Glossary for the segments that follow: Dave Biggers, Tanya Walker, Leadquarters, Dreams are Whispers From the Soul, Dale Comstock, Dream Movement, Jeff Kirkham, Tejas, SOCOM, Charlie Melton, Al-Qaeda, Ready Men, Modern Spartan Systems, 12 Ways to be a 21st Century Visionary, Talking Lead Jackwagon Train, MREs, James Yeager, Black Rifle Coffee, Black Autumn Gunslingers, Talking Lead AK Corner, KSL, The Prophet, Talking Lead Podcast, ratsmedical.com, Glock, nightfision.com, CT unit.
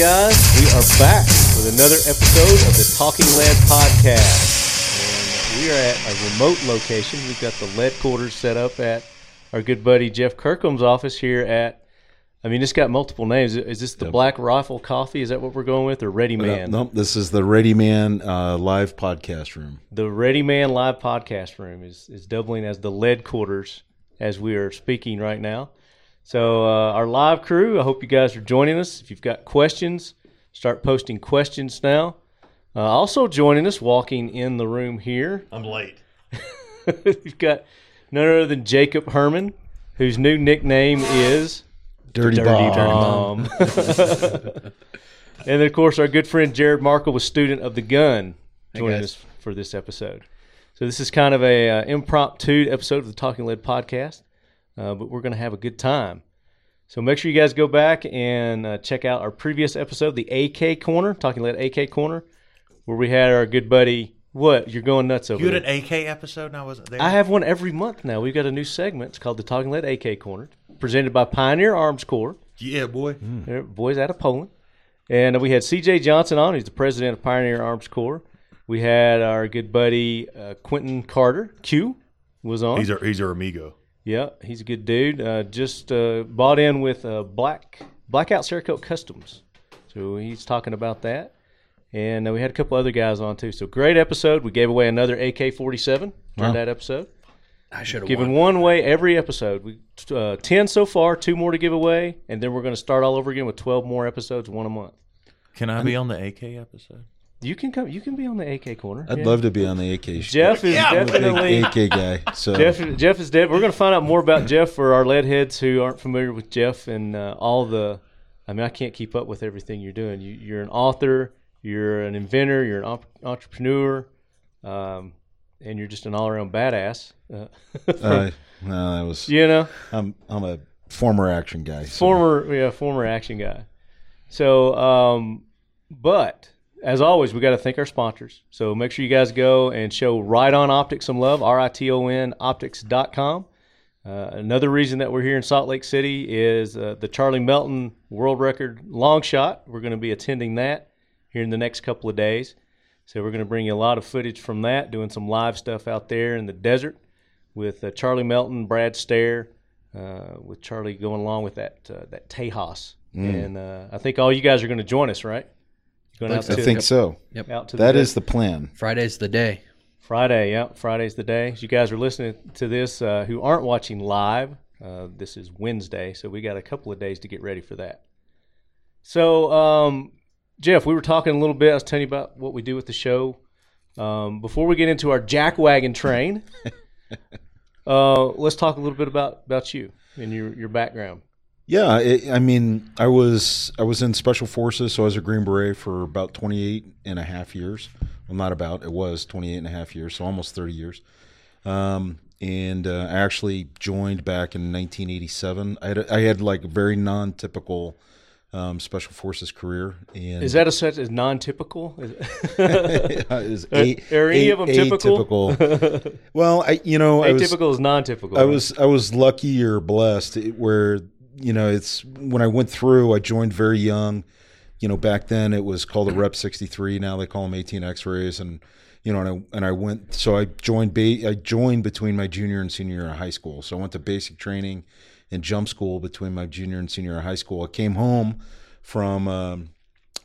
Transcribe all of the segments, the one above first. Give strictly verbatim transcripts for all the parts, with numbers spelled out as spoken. guys. We are back with another episode of the Talking Lead Podcast. And we are at a remote location. We've got the Leadquarters set up at our good buddy Jeff Kirkham's office here at, I mean, it's got multiple names. Is this the yep. Black Rifle Coffee? Is that what we're going with, or Ready Man? No, no this is the Ready Man uh, live podcast room. The Ready Man live podcast room is, is doubling as the Leadquarters as we are speaking right now. So uh, our live crew, I hope you guys are joining us. If you've got questions, start posting questions now. Uh, also joining us, walking in the room here. I'm late. You've got none other than Jacob Herman, whose new nickname is Dirty, Dirty Bomb. Bomb. And then, of course, our good friend Jared Markle with Student of the Gun joining us for this episode. So this is kind of an uh, impromptu episode of the Talking Lead Podcast. Uh, but we're going to have a good time. So make sure you guys go back and uh, check out our previous episode, the A K Corner, Talking Lead A K Corner, where we had our good buddy, what, you're going nuts over there. You had there. An A K episode and I wasn't there? I have one every month now. We've got a new segment. It's called the Talking Lead A K Corner, presented by Pioneer Arms Corps. Yeah, boy. Mm. Boys out of Poland. And we had C J Johnson on, who's the president of Pioneer Arms Corps. We had our good buddy uh, Quentin Carter, Q, was on. He's our, he's our amigo. Yeah, he's a good dude. Uh, just uh, bought in with uh, Black Blackout Cerakote Customs. So he's talking about that. And uh, we had a couple other guys on, too. So great episode. We gave away another A K forty-seven during wow. that episode. I should have given one away every episode. We uh, ten so far, two more to give away. And then we're going to start all over again with twelve more episodes, one a month. Can I I'm, be on the A K episode? You can come. You can be on the A K Corner. I'd yeah. love to be on the A K. Jeff is yeah, definitely A K guy. So Jeff, Jeff is dead. We're going to find out more about Jeff for our lead heads who aren't familiar with Jeff and uh, all the. I mean, I can't keep up with everything you're doing. You, you're an author. You're an inventor. You're an op- entrepreneur, um, and you're just an all-around badass. Uh, from, uh, no, that was. You know, I'm I'm a former action guy. So. Former, yeah, former action guy. So, um, but. As always, we got to thank our sponsors. So make sure you guys go and show Right On Optics some love, R I T O N optics dot com. Uh, another reason that we're here in Salt Lake City is uh, the Charlie Melton World Record Long Shot. We're going to be attending that here in the next couple of days. So we're going to bring you a lot of footage from that, doing some live stuff out there in the desert with uh, Charlie Melton, Brad Stair, uh, with Charlie going along with that, uh, that Tejas. Mm. And uh, I think all you guys are going to join us, right? Going out I to, think yep. so. Yep. Out to that the is the plan. Friday's the day. Friday, yeah. Friday's the day. As you guys are listening to this uh, who aren't watching live, uh, this is Wednesday, so we got a couple of days to get ready for that. So, um, Jeff, we were talking a little bit. I was telling you about what we do with the show. Um, before we get into our jackwagon train, uh, let's talk a little bit about, about you and your, your background. Yeah, it, I mean, I was I was in Special Forces, so I was a Green Beret for about twenty-eight and a half years. Well, not about, it was twenty-eight and a half years, so almost thirty years. Um, and uh, I actually joined back in nineteen eighty-seven. I had, a, I had like a very non-typical um, Special Forces career. And is that a such as non-typical? Is a, are any a, of them typical? Atypical. Well, I, you know, atypical I was, is non-typical. I right? was I was lucky or blessed where. You know, it's when I went through, I joined very young. You know, back then it was called a Rep sixty-three. Now they call them eighteen X-rays, and you know, and I, and I went. So I joined. Ba- I joined between my junior and senior year of high school. So I went to basic training and jump school between my junior and senior year of high school. I came home from um,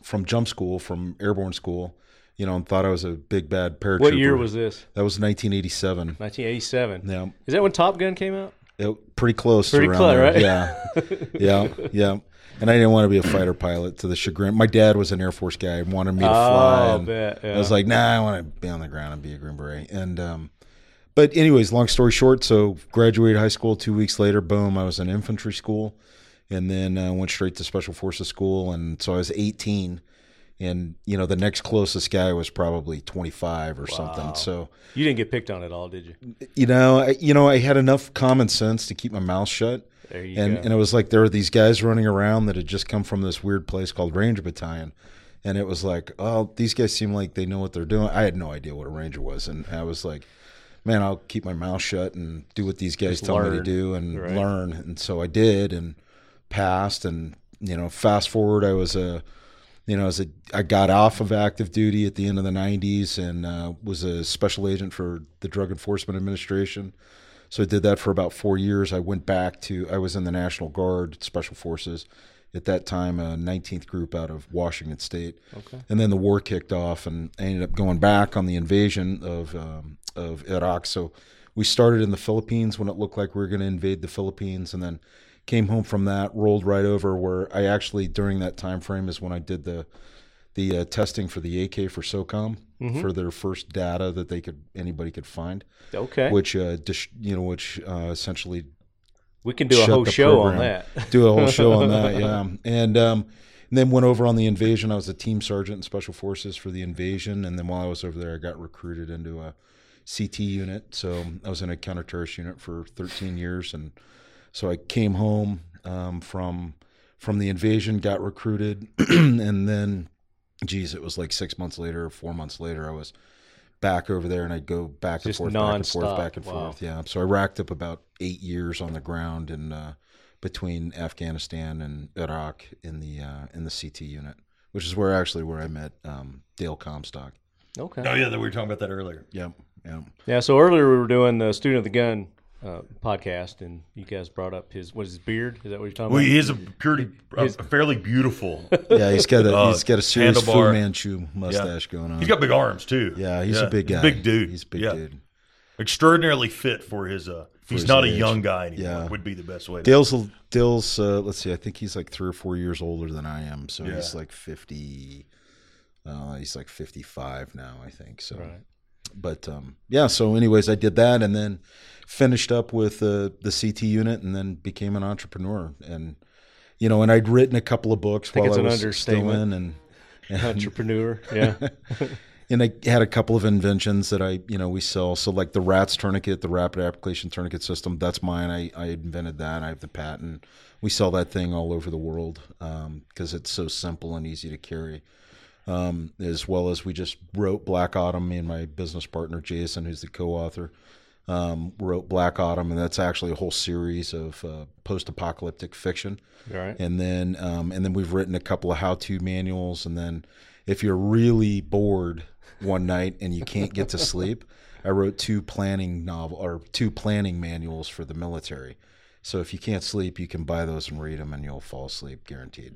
from jump school, from airborne school. You know, and thought I was a big bad paratrooper. What year was this? That was nineteen eighty-seven. nineteen eighty-seven. Yeah. Is that when Top Gun came out? It, pretty close pretty to around close, right? Yeah. yeah. Yeah. And I didn't want to be a fighter pilot to the chagrin. My dad was an Air Force guy and wanted me to fly. Oh, and bet, yeah. I was like, nah, I want to be on the ground and be a Green Beret. And, um, but anyways, long story short, so graduated high school two weeks later, boom, I was in infantry school and then uh, went straight to Special Forces school. And so I was eighteen. And, you know, the next closest guy was probably twenty-five or wow. something. So you didn't get picked on at all, did you? You know, I, you know, I had enough common sense to keep my mouth shut. There you and, go. And it was like there were these guys running around that had just come from this weird place called Ranger Battalion. And it was like, oh, these guys seem like they know what they're doing. I had no idea what a Ranger was. And I was like, man, I'll keep my mouth shut and do what these guys just tell learn. me to do and right. learn. And so I did and passed. And, you know, fast forward, I was a... you know, as a, I got off of active duty at the end of the nineties and uh, was a special agent for the Drug Enforcement Administration. So I did that for about four years. I went back to, I was in the National Guard, Special Forces, at that time, a nineteenth Group out of Washington State. Okay. And then the war kicked off, and I ended up going back on the invasion of um, of Iraq. So we started in the Philippines when it looked like we were going to invade the Philippines, and then came home from that, rolled right over where I actually, during that time frame is when I did the the uh, testing for the A K for SOCOM, mm-hmm. for their first data that they could anybody could find. Okay. Which uh, dis- you know, which uh, essentially. We can do a whole show on that. Do a whole show on that, yeah. And, um, and then went over on the invasion. I was a team sergeant in Special Forces for the invasion. And then while I was over there, I got recruited into a C T unit. So I was in a counter-terrorist unit for thirteen years. And so I came home um, from from the invasion, got recruited. And then, geez, it was like six months later or four months later, I was back over there, and I'd go back and forth, back and forth, back and forth. Yeah. So I racked up about eight years on the ground in uh, between Afghanistan and Iraq in the uh, in the C T unit, which is where actually where I met um, Dale Comstock. Okay. Oh yeah, that we were talking about that earlier. Yep. Yeah. Yeah. So earlier we were doing the Student of the Gun uh, podcast, and you guys brought up his what is his beard? Is that what you're talking well, about? Well, he is a pretty, his, a fairly beautiful. Yeah, he's got a uh, he's got a serious Fu Manchu mustache yeah. going on. He's got big arms too. Yeah, he's yeah. a big guy. He's a big dude. He's a big yeah. dude. Extraordinarily fit for his. Uh, he's not age. a young guy anymore. Yeah. Would be the best way. To Dale's, Dale's. Uh, let's see. I think he's like three or four years older than I am. So yeah. he's like fifty. Uh, he's like fifty-five now, I think. So, right. but um, yeah. So, anyways, I did that, and then finished up with uh, the C T unit, and then became an entrepreneur. And you know, and I'd written a couple of books I while I was still in, and, and entrepreneur. Yeah. And I had a couple of inventions that I, you know, we sell. So like the RATS tourniquet, the rapid application tourniquet system, that's mine. I, I invented that. I have the patent. We sell that thing all over the world because um, it's so simple and easy to carry. Um, as well as we just wrote Black Autumn. Me and my business partner, Jason, who's the co-author, um, wrote Black Autumn. And that's actually a whole series of uh, post-apocalyptic fiction. All right. And then, um, and then we've written a couple of how-to manuals. And then if you're really bored one night and you can't get to sleep, I wrote two planning novel or two planning manuals for the military. So if you can't sleep, you can buy those and read them, and you'll fall asleep guaranteed.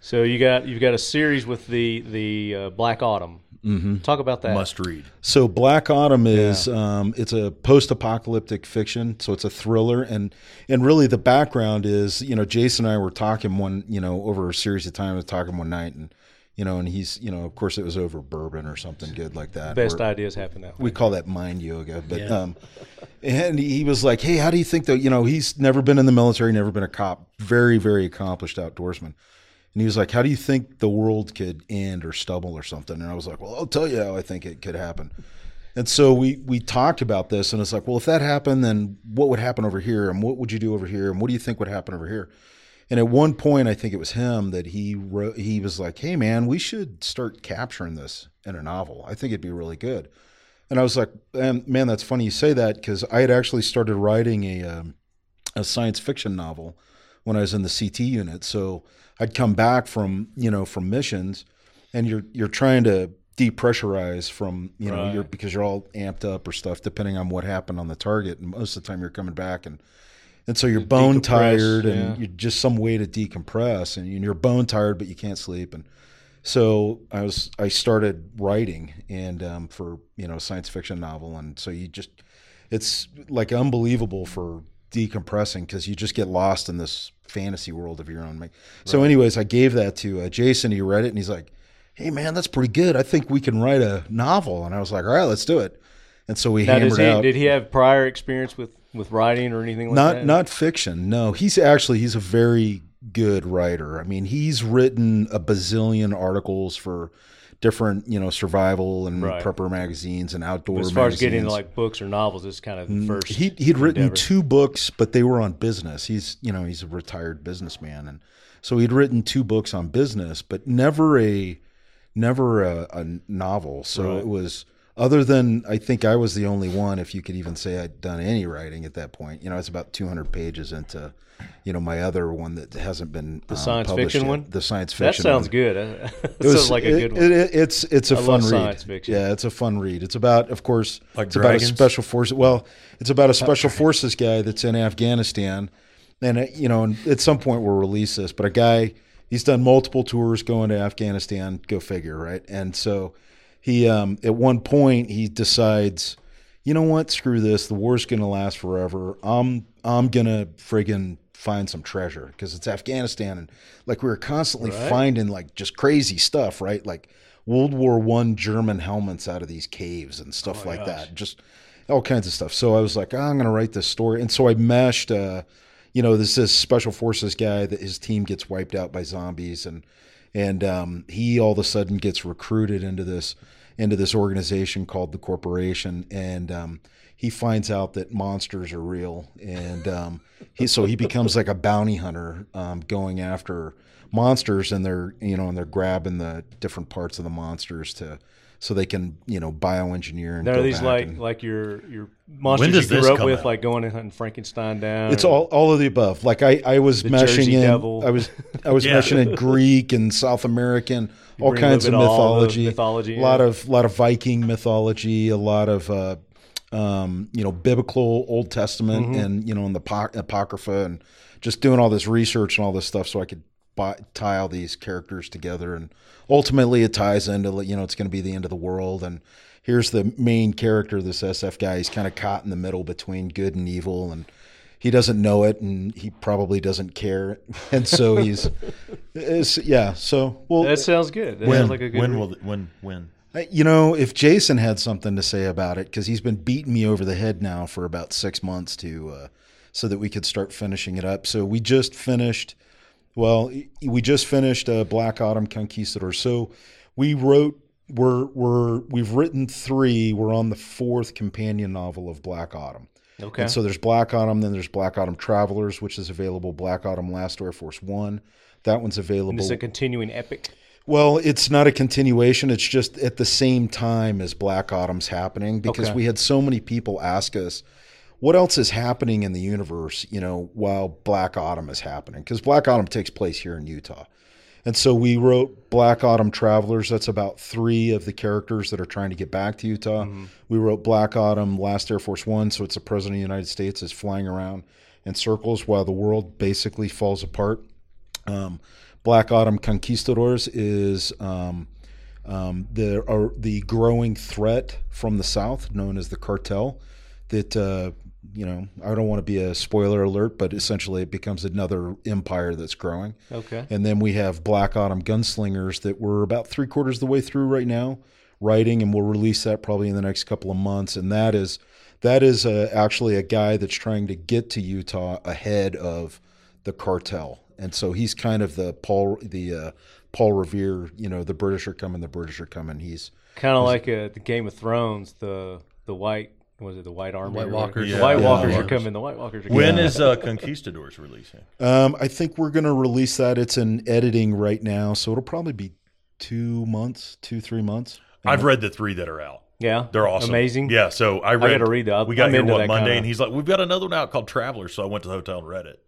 So you got you've got a series with the the uh, Black Autumn. Mm-hmm. Talk about that. Must read. So Black Autumn is yeah. um, it's a post-apocalyptic fiction. So it's a thriller, and and really the background is you know Jason and I were talking one you know over a series of time we were talking one night and. You know, and he's, you know, of course it was over bourbon or something good like that. Best We're, ideas happen that way. We call that mind yoga. But, yeah. um, and he was like, hey, how do you think that, you know, he's never been in the military, never been a cop, very, very accomplished outdoorsman. And he was like, how do you think the world could end or stumble or something? And I was like, well, I'll tell you how I think it could happen. And so we, we talked about this and it's like, well, if that happened, then what would happen over here? And what would you do over here? And what do you think would happen over here? And at one point, I think it was him that he wrote, he was like, hey, man, we should start capturing this in a novel. I think it'd be really good. And I was like, man, that's funny you say that because I had actually started writing a, um, a science fiction novel when I was in the C T unit. So I'd come back from, you know, from missions and you're, you're trying to depressurize from, you know, right. you're, because you're all amped up or stuff, depending on what happened on the target. And most of the time you're coming back and, And so you're bone tired and yeah. you're just some way to decompress and you're bone tired, but you can't sleep. And so I was, I started writing and, um, for, you know, science fiction novel. And so you just, it's like unbelievable for decompressing cause you just get lost in this fantasy world of your own. Right. So anyways, I gave that to uh, Jason. He read it and he's like, hey man, that's pretty good. I think we can write a novel. And I was like, all right, let's do it. And so we now, hammered he, out. Did he have prior experience with, with writing or anything like not, that? Not fiction, no. He's actually, he's a very good writer. I mean, he's written a bazillion articles for different, you know, survival and right. prepper magazines and outdoor magazines. As far magazines. as getting into like books or novels, it's kind of the first he, He'd endeavor. written two books, but they were on business. He's, you know, he's a retired businessman. And so he'd written two books on business, but never a, never a, a novel. So right. it was Other than, I think I was the only one, if you could even say I'd done any writing at that point. You know, it's about two hundred pages into, you know, my other one that hasn't been the um, science fiction yet. One. The science fiction. That sounds one. Good. Uh, that it was, sounds like a it, good one. It, it, it's it's a I fun read. Fiction. Yeah, it's a fun read. It's about, of course, like it's dragons? about a special forces. Well, it's about a special forces guy that's in Afghanistan, and it, you know, and at some point we'll release this. But a guy, he's done multiple tours going to Afghanistan. Go figure, right? And so. He, um, at one point, he decides, you know what, screw this. The war's going to last forever. I'm, I'm going to friggin' find some treasure because it's Afghanistan. And like we were constantly right. finding like just crazy stuff, right? Like World War One German helmets out of these caves and stuff oh like gosh. that. Just all kinds of stuff. So I was like, oh, I'm going to write this story. And so I meshed, uh, you know, this this special forces guy that his team gets wiped out by zombies. And, and um, he all of a sudden gets recruited into this. into this organization called the Corporation, and um, he finds out that monsters are real, and um, he so he becomes like a bounty hunter, um, going after monsters, and they're you know and they're grabbing the different parts of the monsters to so they can you know bioengineer. And now, are these like and, like your your monsters you grew up with, out? Like going and hunting Frankenstein down? It's or, all all of the above. Like I I was meshing in Devil. I was I was yeah. meshing in Greek and South American. All kinds of mythology, of mythology, a lot yeah. of lot of Viking mythology, a lot of uh, um, you know biblical Old Testament, mm-hmm. and you know in the Apoc- Apocrypha, and just doing all this research and all this stuff, so I could buy, tie all these characters together, and ultimately it ties into you know it's going to be the end of the world, and here's the main character, this S F guy, he's kind of caught in the middle between good and evil, and he doesn't know it, and he probably doesn't care, and so he's. It's, yeah, so well, that sounds good. That when, sounds like a good when read. will when when you know if Jason had something to say about it, because he's been beating me over the head now for about six months to uh, so that we could start finishing it up. So we just finished. Well, we just finished uh, Black Autumn Conquistador. So we wrote. We're we're we've written three. We're on the fourth companion novel of Black Autumn. Okay. And so there's Black Autumn, then there's Black Autumn Travelers, which is available. Black Autumn Last Air Force One. That one's available. And it's a continuing epic? Well, it's not a continuation. It's just at the same time as Black Autumn's happening, because okay. we had so many people ask us, what else is happening in the universe, you know, while Black Autumn is happening? Because Black Autumn takes place here in Utah. And so we wrote Black Autumn Travelers. That's about three of the characters that are trying to get back to Utah. Mm-hmm. We wrote Black Autumn Last Air Force One. So it's the President of the United States is flying around in circles while the world basically falls apart. Um, Black Autumn Conquistadors is um, um, the uh, the growing threat from the South, known as the cartel. That uh, you know, I don't want to be a spoiler alert, but essentially it becomes another empire that's growing. Okay. And then we have Black Autumn Gunslingers that we're about three quarters of the way through right now, writing, and we'll release that probably in the next couple of months. And that is that is uh, actually a guy that's trying to get to Utah ahead of the cartel. And so he's kind of the Paul, the uh, Paul Revere. You know, the British are coming, the British are coming. He's kind of like a, the Game of Thrones, the the white was it the White Army, White Walkers, yeah. the White yeah. Walkers yeah. are coming, the White Walkers are coming. When is uh, Conquistadors releasing? Um, I think we're going to release that. It's in editing right now, so it'll probably be two months, two three months. I've read the three that are out. Yeah, they're awesome, amazing. Yeah, so I read. I got to read that. We got I'm here one Monday, kinda... and he's like, "We've got another one out called Travelers." So I went to the hotel and read it.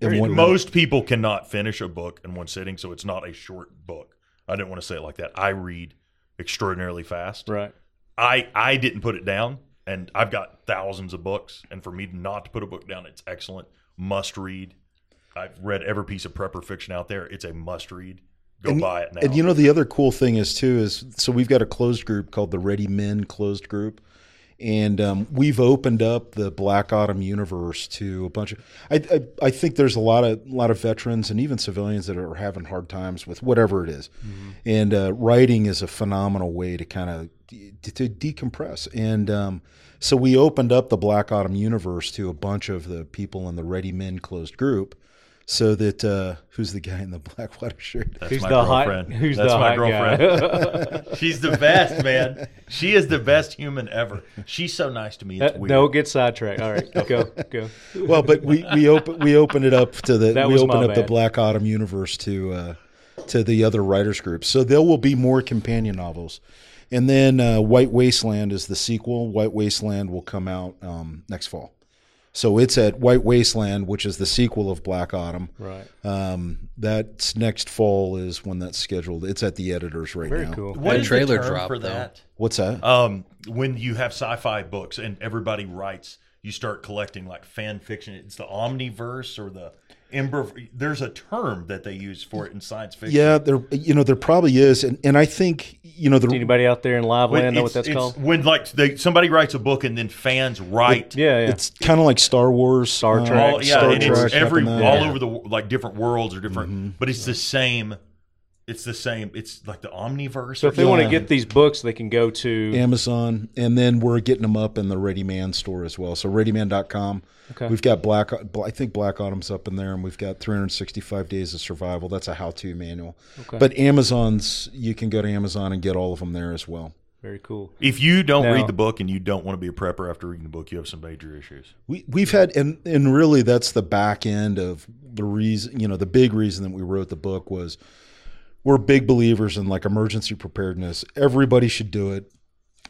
One, most people cannot finish a book in one sitting, so it's not a short book. I didn't want to say it like that. I read extraordinarily fast. Right. I, I didn't put it down, and I've got thousands of books, and for me not to put a book down, it's excellent. Must read. I've read every piece of prepper fiction out there. It's a must read. Go and, buy it now. And you know the other cool thing is, too, is so we've got a closed group called the Ready Men closed group. And um, we've opened up the Black Autumn universe to a bunch of. I, I I think there's a lot of lot of veterans and even civilians that are having hard times with whatever it is, mm-hmm. and uh, writing is a phenomenal way to kind of de- to decompress. And um, so we opened up the Black Autumn universe to a bunch of the people in the Ready Men closed group, so that uh, who's the guy in the black water shirt? That's who's my the girlfriend. Hot, who's That's the my hot girlfriend. Guy. She's the best, man. She is the best human ever. She's so nice to me. It's that, weird. Don't get sidetracked. All right, go, go. Well, but we we open we opened it up to the that we opened up bad. the Black Autumn universe to uh, to the other writers groups. So there will be more companion novels. And then uh, White Wasteland is the sequel. White Wasteland will come out um, next fall. So it's at White Wasteland, which is the sequel of Black Autumn. Right. Um, that's next fall is when that's scheduled. It's at the editors right Very now. Very cool. What is trailer the term drop for though? That? What's that? Um, when you have sci-fi books and everybody writes, you start collecting like fan fiction. It's the Omniverse or the Ember. There's a term that they use for it in science fiction. Yeah, there. You know, there probably is, and and I think you know. The, Does anybody out there in live land know what that's called? When like they, somebody writes a book and then fans write. It, yeah, yeah, it's kind of like Star Wars, Star Trek. All, yeah, Star and Trek, it's every all yeah. over the like different worlds are different, mm-hmm. but it's the same. It's the same. It's like the Omniverse. So if they yeah. want to get these books, they can go to Amazon, and then we're getting them up in the Ready Man store as well. So ready man dot com. Okay. We've got Black I think Black Autumn's up in there, and we've got three hundred sixty-five Days of Survival. That's a how-to manual. Okay. But Amazon's, you can go to Amazon and get all of them there as well. Very cool. If you don't now, read the book and you don't want to be a prepper after reading the book, you have some major issues. We, we've had, and, and really that's the back end of the reason, you know, the big reason that we wrote the book was we're big believers in like emergency preparedness. Everybody should do it.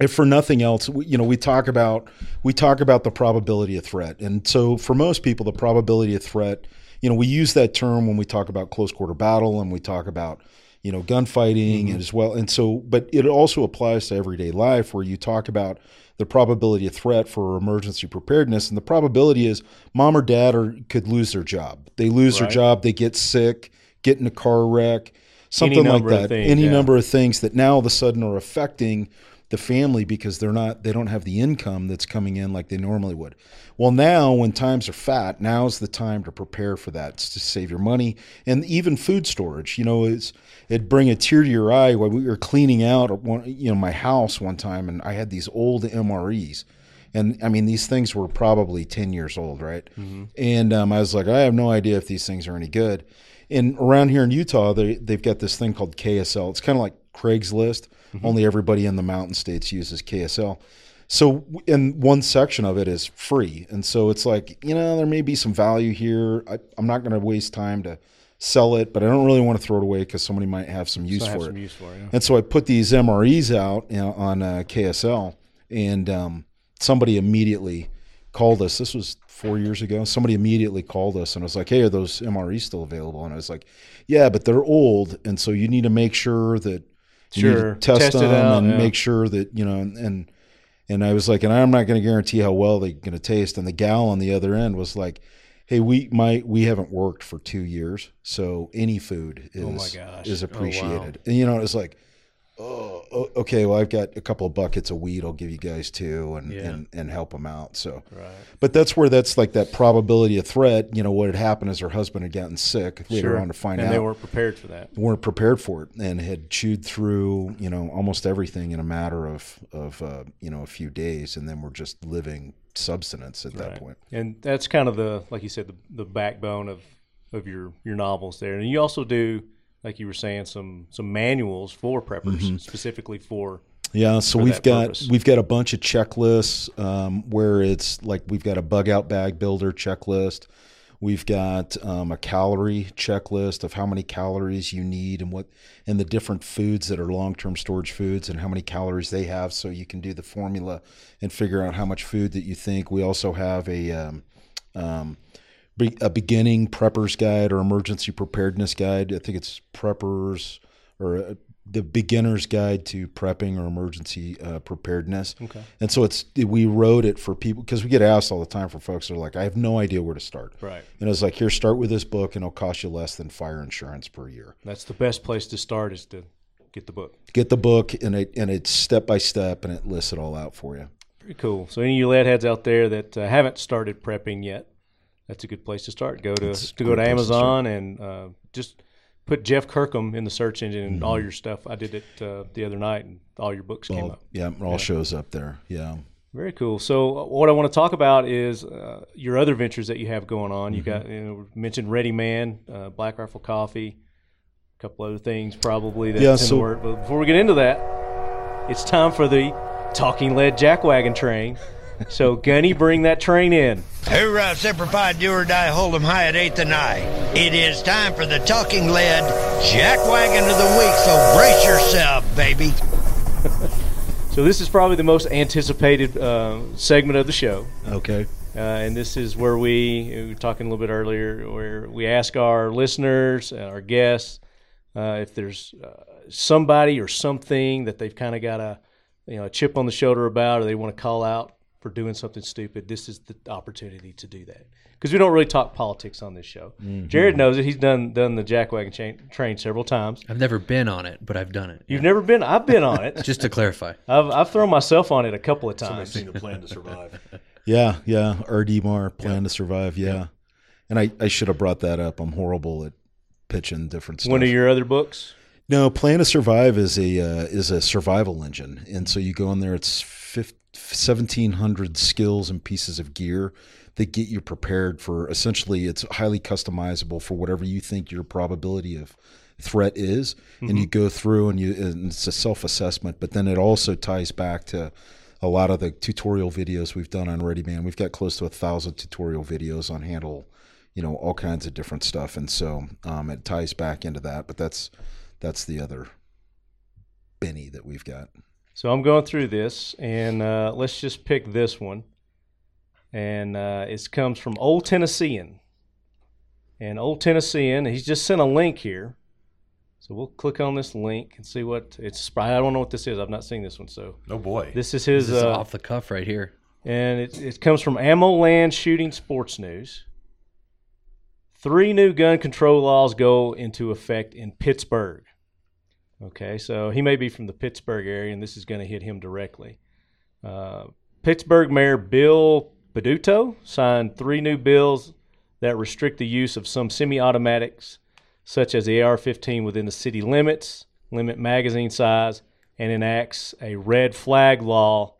If for nothing else, we, you know, we talk about we talk about the probability of threat. And so for most people, the probability of threat, you know, we use that term when we talk about close quarter battle and we talk about, you know, gunfighting mm-hmm. as well. And so, but it also applies to everyday life where you talk about the probability of threat for emergency preparedness. And the probability is mom or dad or could lose their job. They lose right. their job, they get sick, get in a car wreck, something like that. Things, Any yeah. number of things that now all of a sudden are affecting the family because they're not, they don't have the income that's coming in like they normally would. Well, now when times are fat, now's the time to prepare for that, to save your money. And even food storage, you know, it's, it'd bring a tear to your eye while we were cleaning out, one, you know, my house one time, and I had these old M R Es. And I mean, these things were probably ten years old, right? Mm-hmm. And um, I was like, I have no idea if these things are any good. And around here in Utah, they, they've got this thing called K S L. It's kind of like Craigslist, mm-hmm. only everybody in the mountain states uses K S L. So in one section of it is free. And so it's like, you know, there may be some value here. I, I'm not going to waste time to sell it, but I don't really want to throw it away because somebody might have some use so for it. Some use for, yeah. And so I put these M R Es out, you know, on uh, K S L, and um, somebody immediately called us. This was four years ago. Somebody immediately called us and was like, hey, are those M R Es still available? And I was like, yeah, but they're old. And so you need to make sure that you sure. test, test them out, and yeah. make sure that, you know, and, and, and I was like, and I'm not going to guarantee how well they're going to taste. And the gal on the other end was like, hey, we, my, we haven't worked for two years. So any food is, oh my gosh. is appreciated. Oh, wow. And you know, it's like, oh, okay, well, I've got a couple of buckets of wheat I'll give you guys too, and, yeah. and, and help them out. So, right. But that's where that's like that probability of threat. You know, what had happened is her husband had gotten sick later sure. on to find and out. And they weren't prepared for that. Weren't prepared for it and had chewed through, you know, almost everything in a matter of, of uh, you know, a few days, and then we're just living subsistence at right. that point. And that's kind of the, like you said, the, the backbone of, of your, your novels there. And you also do, like you were saying, some some manuals for preppers mm-hmm. specifically for yeah. So for we've got purpose. we've got a bunch of checklists um, where it's like we've got a bug out bag builder checklist, we've got um, a calorie checklist of how many calories you need and what and the different foods that are long term storage foods and how many calories they have, so you can do the formula and figure out how much food that you think. We also have a um, um, Be, a beginning prepper's guide or emergency preparedness guide. I think it's preppers or uh, the beginner's guide to prepping or emergency uh, preparedness. Okay. And so it's, we wrote it for people because we get asked all the time for folks that are like, I have no idea where to start. Right. And I was like, here, start with this book and it'll cost you less than fire insurance per year. That's the best place to start, is to get the book. Get the book, and it, and it's step by step, and it lists it all out for you. Pretty cool. So any of you lead heads out there that uh, haven't started prepping yet, that's a good place to start. Go to it's to go to Amazon to and uh, just put Jeff Kirkham in the search engine, and mm-hmm. all your stuff. I did it uh, the other night, and all your books all, came up. Yeah, it all yeah. shows up there. Yeah. Very cool. So what I want to talk about is uh, your other ventures that you have going on. Mm-hmm. You got, you know, mentioned Ready Man, uh, Black Rifle Coffee, a couple other things probably that's yeah, so, in the work. But before we get into that, it's time for the Talking Lead Jackwagon train. So, Gunny, bring that train in. Hoorah, Semper Fi, do or die, hold them high at eighth and I. It is time for the Talking Lead Jackwagon of the Week, so brace yourself, baby. So this is probably the most anticipated uh, segment of the show. Okay. Uh, and this is where we, we were talking a little bit earlier, where we ask our listeners, our guests, uh, if there's uh, somebody or something that they've kind of got a, you know, a chip on the shoulder about, or they want to call out for doing something stupid. This is the opportunity to do that, because we don't really talk politics on this show. Mm-hmm. Jared knows it. He's done done the jackwagon chain, train several times. I've never been on it, but I've done it. You've yeah. never been? I've been on it. Just to clarify. I've I've thrown myself on it a couple of times. Somebody's seen the Plan to Survive. yeah, yeah. R D M A R, Plan yeah. to Survive, yeah. yeah. And I, I should have brought that up. I'm horrible at pitching different stuff. One of your other books? No, Plan to Survive is a uh, is a survival engine. And so you go in there, it's fifteen, seventeen hundred skills and pieces of gear that get you prepared for, essentially, it's highly customizable for whatever you think your probability of threat is. Mm-hmm. And you go through and you, and it's a self-assessment, but then it also ties back to a lot of the tutorial videos we've done on Ready Man. We've got close to a thousand tutorial videos on handle, you know, all kinds of different stuff. And so um, it ties back into that, but that's, that's the other Benny that we've got. So I'm going through this, and uh, let's just pick this one. And uh, it comes from Old Tennessean. And Old Tennessean, he's just sent a link here. So we'll click on this link and see what it's. I don't know what this is. I've not seen this one. So oh boy, this is his this is uh, off the cuff right here. And it, it comes from Ammo Land Shooting Sports News. Three new gun control laws go into effect in Pittsburgh. Okay, so he may be from the Pittsburgh area, and this is going to hit him directly. Uh, Pittsburgh Mayor Bill Peduto signed three new bills that restrict the use of some semi-automatics, such as the A R fifteen, within the city limits, limit magazine size, and enacts a red flag law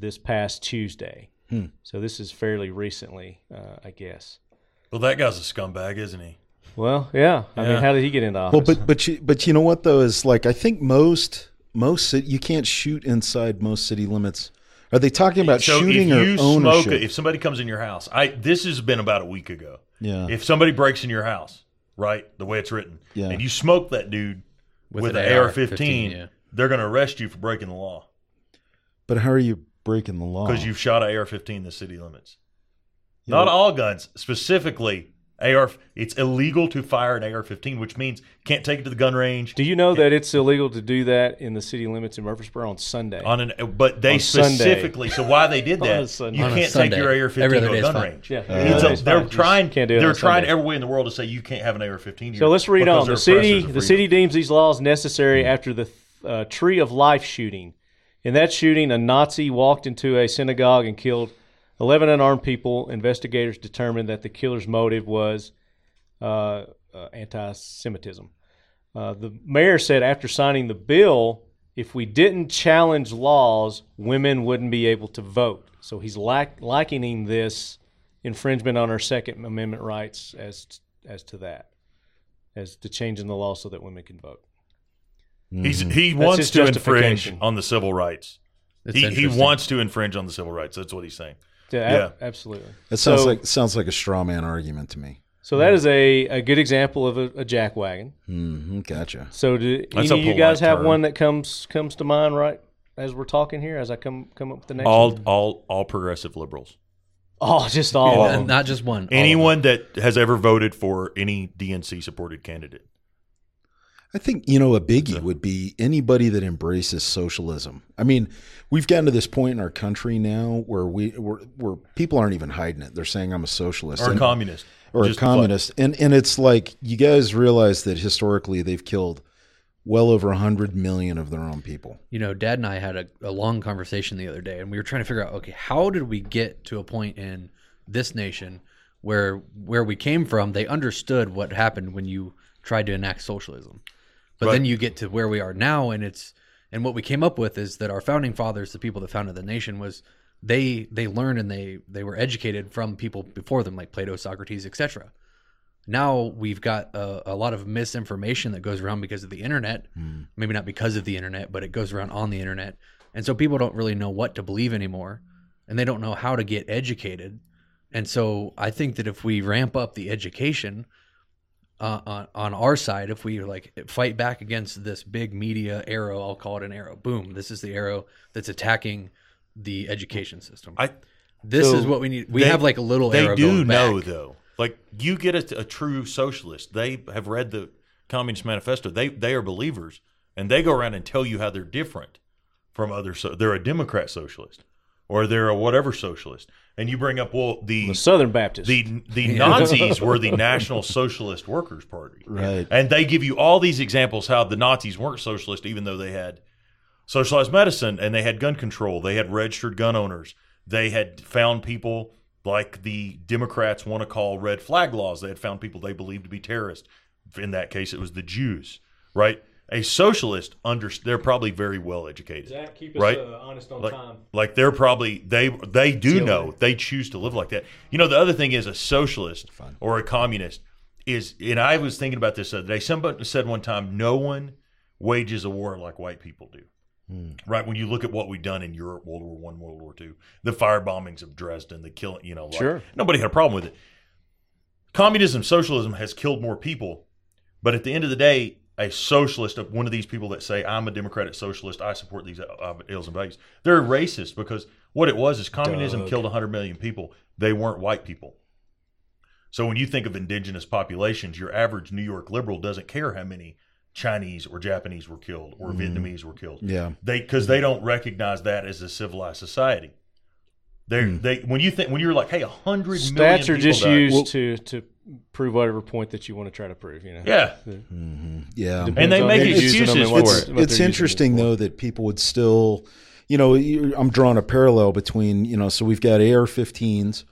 this past Tuesday. Hmm. So this is fairly recently, uh, I guess. Well, that guy's a scumbag, isn't he? Well, yeah. I yeah. mean, how did he get into office? Well, but but you, but you know what, though, is like I think most, most you can't shoot inside most city limits. Are they talking about so shooting if you or ownership? Smoke, if somebody comes in your house, I this has been about a week ago. Yeah. If somebody breaks in your house, right, the way it's written, yeah. and you smoke that dude with, with an A R fifteen, yeah. they're going to arrest you for breaking the law. But how are you breaking the law? Because you've shot an A R fifteen in the city limits. Yeah. Not all guns, specifically A R. It's illegal to fire an A R fifteen, which means can't take it to the gun range. Do you know that it's illegal to do that in the city limits in Murfreesboro on Sunday? On an but they on specifically Sunday. So why they did that? You on can't take your A R fifteen to a gun fine. range. Yeah, uh, it's a, they're fine. trying. Can't do it they're trying Sunday. every way in the world to say you can't have an A R fifteen. So let's read on. The city the city deems these laws necessary mm-hmm. after the uh, Tree of Life shooting. In that shooting, a Nazi walked into a synagogue and killed eleven unarmed people. Investigators determined that the killer's motive was uh, uh, anti-Semitism. Uh, the mayor said after signing the bill, if we didn't challenge laws, women wouldn't be able to vote. So he's like, likening this infringement on our Second Amendment rights as as to that, as to changing the law so that women can vote. He's, he That's wants to infringe on the civil rights. He, he wants to infringe on the civil rights. That's what he's saying. Yeah, yeah, absolutely. That sounds so, like sounds like a straw man argument to me. So that yeah. is a, a good example of a, a jackwagon. Mm-hmm, gotcha. So do That's any of you guys have term. one that comes comes to mind right as we're talking here? As I come come up with the next all one? all all progressive liberals. Oh, just all, all of them. Not just one. Anyone that has ever voted for any D N C supported candidate. I think, you know, a biggie would be anybody that embraces socialism. I mean, we've gotten to this point in our country now where we where, where people aren't even hiding it. They're saying I'm a socialist. Or and, a communist. Or Just a communist. And and it's like, you guys realize that historically they've killed well over one hundred million of their own people. You know, Dad and I had a, a long conversation the other day, and we were trying to figure out, okay, how did we get to a point in this nation where where we came from, they understood what happened when you tried to enact socialism? But right. then you get to where we are now, and it's and what we came up with is that our founding fathers, the people that founded the nation, was they they learned and they they were educated from people before them, like Plato, Socrates, et cetera. Now we've got a, a lot of misinformation that goes around because of the internet, mm. maybe not because of the internet, but it goes around on the internet, and so people don't really know what to believe anymore, and they don't know how to get educated, and so I think that if we ramp up the education, uh, on, on our side, if we like fight back against this big media arrow, I'll call it an arrow. Boom. This is the arrow that's attacking the education system. I, this so is what we need. We they, have like a little they arrow. They do going back. Know though. Like you get a, a true socialist. They have read the Communist Manifesto. They, they are believers, and they go around and tell you how they're different from others. So they're a Democrat socialist, or they're a whatever socialist. And you bring up, well, the, the Southern Baptist. The the Nazis were the National Socialist Workers Party. Right. And they give you all these examples how the Nazis weren't socialist, even though they had socialized medicine and they had gun control. They had registered gun owners. They had found people like the Democrats want to call red flag laws. They had found people they believed to be terrorists. In that case, it was the Jews, right? A socialist, under, they're probably very well educated. Zach, keep us right? uh, honest on like, time. Like they're probably, they they do Still know, right. they choose to live like that. You know, the other thing is a socialist Fun. or a communist is, and I was thinking about this the other day, somebody said one time, no one wages a war like white people do. Mm. Right? When you look at what we've done in Europe, World War One, World War Two, the fire bombings of Dresden, the killing, you know, like, sure. nobody had a problem with it. Communism, socialism has killed more people, but at the end of the day, a socialist, one of these people that say, I'm a democratic socialist, I support these ideals and values, they're racist because what it was is communism Doug. killed one hundred million people. They weren't white people. So when you think of indigenous populations, your average New York liberal doesn't care how many Chinese or Japanese were killed or mm. Vietnamese were killed. Yeah, they because they don't recognize that as a civilized society. They mm. they when you think when you're like, hey, a hundred million stats are just died. used well, to to. prove whatever point that you want to try to prove, you know? Yeah. Mm-hmm. Yeah. Depends and they make excuses for it. It's, it's interesting, it though, that people would still, you know, I'm drawing a parallel between, you know, so we've got A R fifteens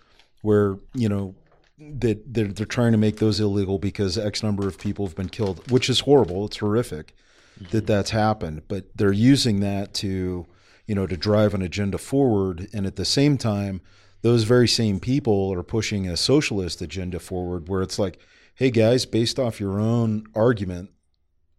where, you know, that they're, they're trying to make those illegal because X number of people have been killed, which is horrible. It's horrific that that's happened. But they're using that to, you know, to drive an agenda forward. And at the same time, those very same people are pushing a socialist agenda forward where it's like, hey guys, based off your own argument,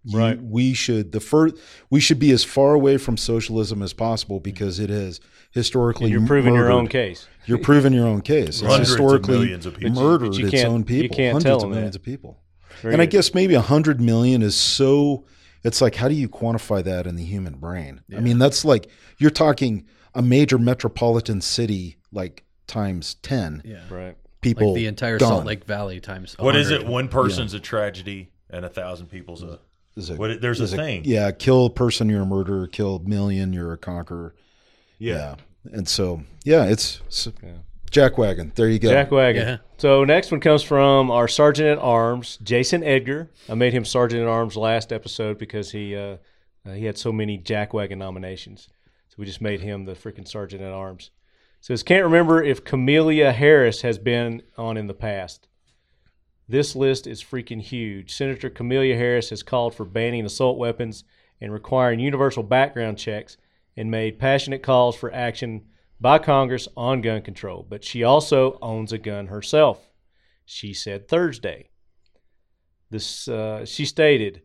you, right. we should the fir- we should be as far away from socialism as possible because it has historically and you're proving murdered. your own case. You're proving your own case. It's historically of of murdered you, you its own people. You can't hundreds tell them of millions that. of people. Very and I guess maybe a hundred million is so it's like, how do you quantify that in the human brain? Yeah. I mean, that's like you're talking a major metropolitan city like times ten. Yeah. Right. People like the entire done. Salt Lake Valley times one hundred. What is it? One person's yeah. a tragedy and a thousand people's a, is a what, there's is a thing. A, yeah. Kill a person, you're a murderer. Kill a million, you're a conqueror. Yeah. yeah. And so, yeah, it's, it's yeah. Jack Wagon. There you go. Jack Wagon. Yeah. So next one comes from our Sergeant at Arms, Jason Edgar. I made him Sergeant at Arms last episode because he, uh, uh, he had so many Jack Wagon nominations. So we just made him the freaking Sergeant at Arms. Says, can't remember if Kamala Harris has been on in the past. This list is freaking huge. Senator Kamala Harris has called for banning assault weapons and requiring universal background checks and made passionate calls for action by Congress on gun control. But she also owns a gun herself, she said Thursday. This, uh, she stated,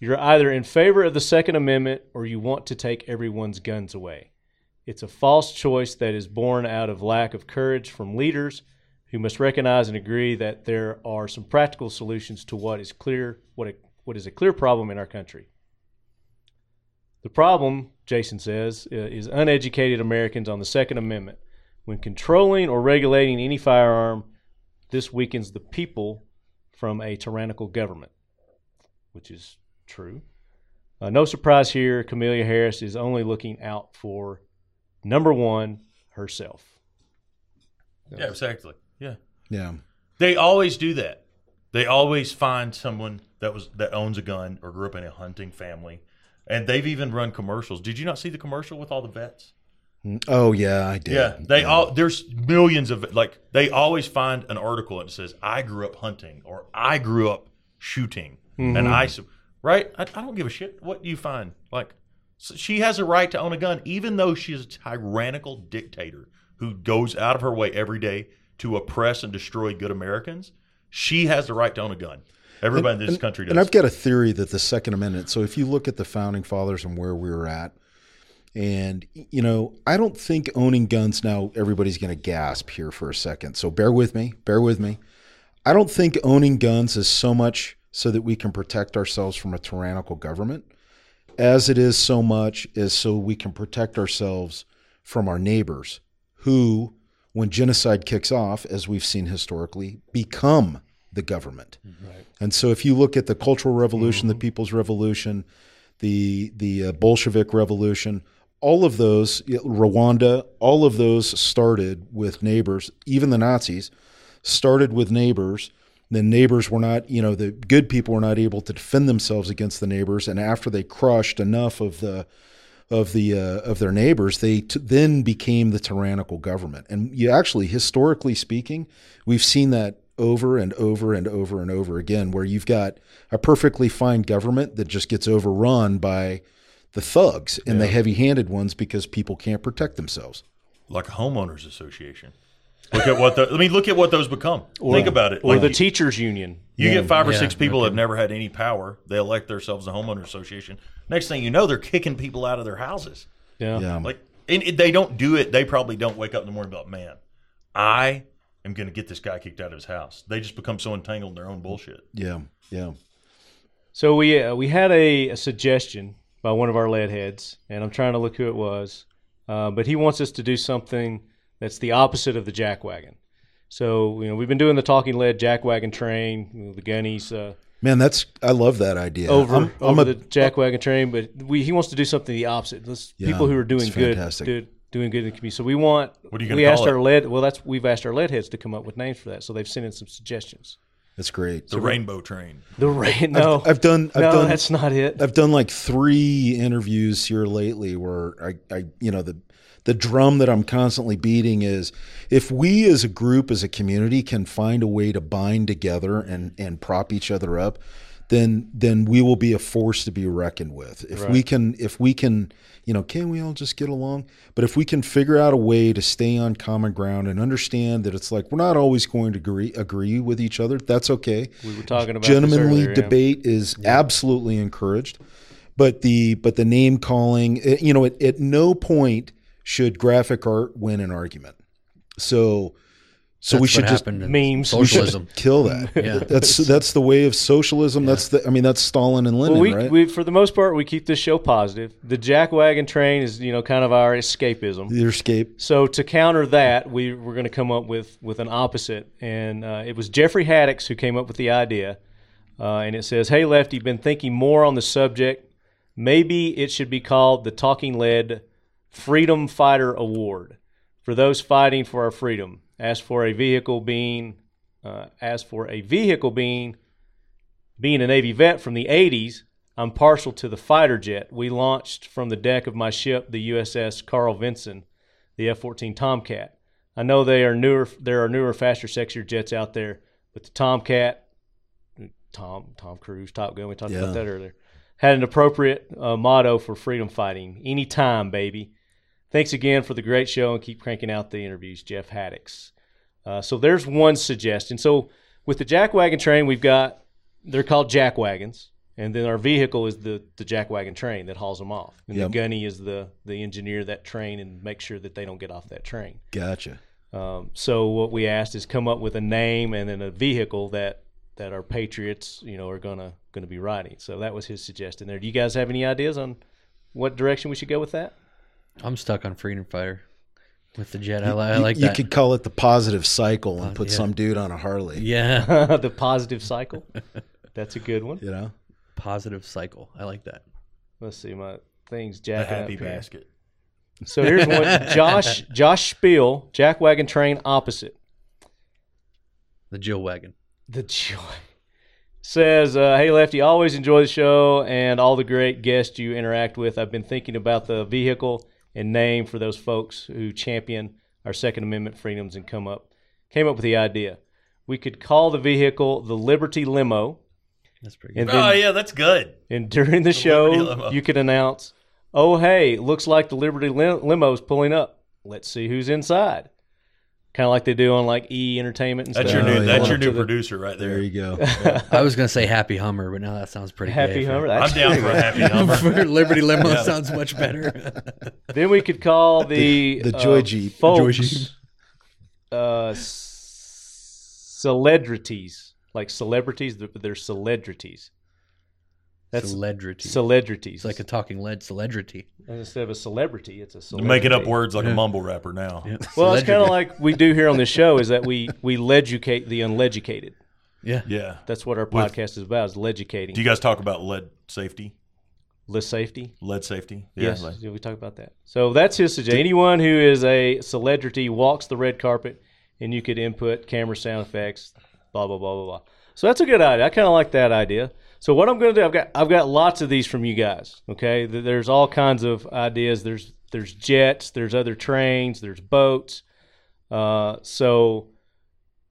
you're either in favor of the Second Amendment or you want to take everyone's guns away. It's a false choice that is born out of lack of courage from leaders who must recognize and agree that there are some practical solutions to what is clear, what a, what is a clear problem in our country. The problem, Jason says, is uneducated Americans on the Second Amendment. When controlling or regulating any firearm, this weakens the people from a tyrannical government, which is true. Uh, no surprise here, Kamala Harris is only looking out for number one, herself. Yeah, exactly. Yeah. Yeah. They always do that. They always find someone that was that owns a gun or grew up in a hunting family. And they've even run commercials. Did you not see the commercial with all the vets? Oh, yeah, I did. Yeah. They yeah. all there's millions of like they always find an article and it says, I grew up hunting or I grew up shooting. Mm-hmm. And I right? I, I don't give a shit what you find. Like So she has a right to own a gun, even though she is a tyrannical dictator who goes out of her way every day to oppress and destroy good Americans. She has the right to own a gun. Everybody and, in this and, country does. And I've got a theory that the Second Amendment, so if you look at the Founding Fathers and where we were at, and, you know, I don't think owning guns now, everybody's going to gasp here for a second. So bear with me, bear with me. I don't think owning guns is so much so that we can protect ourselves from a tyrannical government as it is so much is so we can protect ourselves from our neighbors who, when genocide kicks off, as we've seen historically, become the government. Right. And so if you look at the Cultural Revolution, mm-hmm. the People's Revolution, the, the uh, Bolshevik Revolution, all of those, Rwanda, all of those started with neighbors, even the Nazis, started with neighbors. The neighbors were not, you know, the good people were not able to defend themselves against the neighbors. And after they crushed enough of the, of the, uh, of their neighbors, they t- then became the tyrannical government. And you actually, historically speaking, we've seen that over and over and over and over again, where you've got a perfectly fine government that just gets overrun by the thugs and yeah. the heavy-handed ones because people can't protect themselves. Like a homeowners association. Look at what the, I mean, look at what those become. Or, Think about it. Or like the you, teachers union. You yeah. get five or yeah. six people okay. that have never had any power. They elect themselves a homeowner association. Next thing you know, they're kicking people out of their houses. Yeah. yeah. Like, and it, they don't do it. They probably don't wake up in the morning and be like, man, I am going to get this guy kicked out of his house. They just become so entangled in their own bullshit. Yeah. Yeah. So we, uh, we had a, a suggestion by one of our lead heads, and I'm trying to look who it was. Uh, but he wants us to do something that's the opposite of the jack wagon. So, you know, we've been doing the talking lead jack wagon train, you know, the gunnies. Uh, Man, that's I love that idea. Over, I'm, over I'm a, the jack wagon train, but we, he wants to do something the opposite. Let's, yeah, people who are doing good, do, doing good in the community. So we want. What are you going to call asked it? Our lead. Well, that's we've asked our lead heads to come up with names for that. So they've sent in some suggestions. That's great. The so rainbow train. The rain. No, I've, I've done. I've no, done, that's not it. I've done like three interviews here lately where I, I, you know, the. The drum that I'm constantly beating is if we as a group, as a community can find a way to bind together and, and prop each other up, then then we will be a force to be reckoned with. If right. we can, if we can, you know, can we all just get along? But if we can figure out a way to stay on common ground and understand that it's like we're not always going to agree agree with each other, that's okay. We were talking about gentlemanly this earlier, debate yeah. is yeah. absolutely encouraged. But the but the name calling, you know, at, at no point should graphic art win an argument. So so that's we should just memes socialism should kill that. yeah. That's that's the way of socialism. Yeah. That's the I mean that's Stalin and Lenin, well, we, right? We, for the most part we keep this show positive. The jack wagon train is, you know, kind of our escapism. Your escape. So to counter that, we were going to come up with with an opposite, and uh, it was Jeffrey Haddix who came up with the idea. Uh, and it says, "Hey Lefty, been thinking more on the subject. Maybe it should be called the Talking Lead Freedom Fighter Award for those fighting for our freedom. As for a vehicle being, uh, as for a vehicle being, being a Navy vet from the eighties, I'm partial to the fighter jet. We launched from the deck of my ship, the U S S Carl Vinson, the F fourteen Tomcat. I know they are newer. There are newer, faster, sexier jets out there, but the Tomcat, Tom, Tom Cruise, Top Gun. We talked yeah. about that earlier. Had an appropriate uh, motto for freedom fighting. Anytime, baby. Thanks again for the great show and keep cranking out the interviews, Jeff Haddix." Uh, so there's one suggestion. So with the jack wagon train, we've got, they're called jack wagons. And then our vehicle is the, the jack wagon train that hauls them off. And yep. the gunny is the, the engineer of that train and make sure that they don't get off that train. Gotcha. Um, so what we asked is come up with a name and then a vehicle that, that our patriots, you know, are going to going to be riding. So that was his suggestion there. Do you guys have any ideas on what direction we should go with that? I'm stuck on Freedom Fighter with the jet. I, you, I like you that. You could call it the positive cycle and put yeah. some dude on a Harley. Yeah. The positive cycle. That's a good one. You know? Positive cycle. I like that. Let's see. My thing's jacked up. Happy basket. So here's one. Josh Josh Spiel, jack wagon train opposite. The Jill wagon. The Jill says, uh, "Hey Lefty, always enjoy the show and all the great guests you interact with. I've been thinking about the vehicle and name for those folks who champion our Second Amendment freedoms and come up, came up with the idea. We could call the vehicle the Liberty Limo." That's pretty good. Then, oh, yeah, that's good. And during the, the show, you could announce, "Oh, hey, looks like the Liberty Lim- Limo is pulling up. Let's see who's inside." Kind of like they do on like E! Entertainment and that's stuff. Your new, oh, that's your new the, producer right there. There you go. Yeah. I was going to say Happy Hummer, but now that sounds pretty good. Happy Hummer. I'm down for a Happy Hummer. For Liberty Limo yeah. sounds much better. Then we could call the... The, the Joy uh, Jeep. Folks, Joy Jeep. Uh, celebrities, like celebrities, but they're celebrities. That's celebrity. Celebrities. It's like a talking lead celebrity. And instead of a celebrity, it's a celebrity. You're making up words like yeah. a mumble rapper now. Yeah. Well, it's kind of like we do here on this show is that we, we leducate the unleducated. Yeah. Yeah. That's what our podcast With, is about, is leducating. Do you guys talk about lead safety? Lead safety? Lead safety. Yeah, yes. Lead. We talk about that. So that's his suggestion. Anyone who is a celebrity walks the red carpet, and you could input camera sound effects, blah, blah, blah, blah, blah. So that's a good idea. I kind of like that idea. So what I'm going to do, I've got I've got lots of these from you guys, okay? There's all kinds of ideas. There's there's jets, there's other trains, there's boats. Uh, so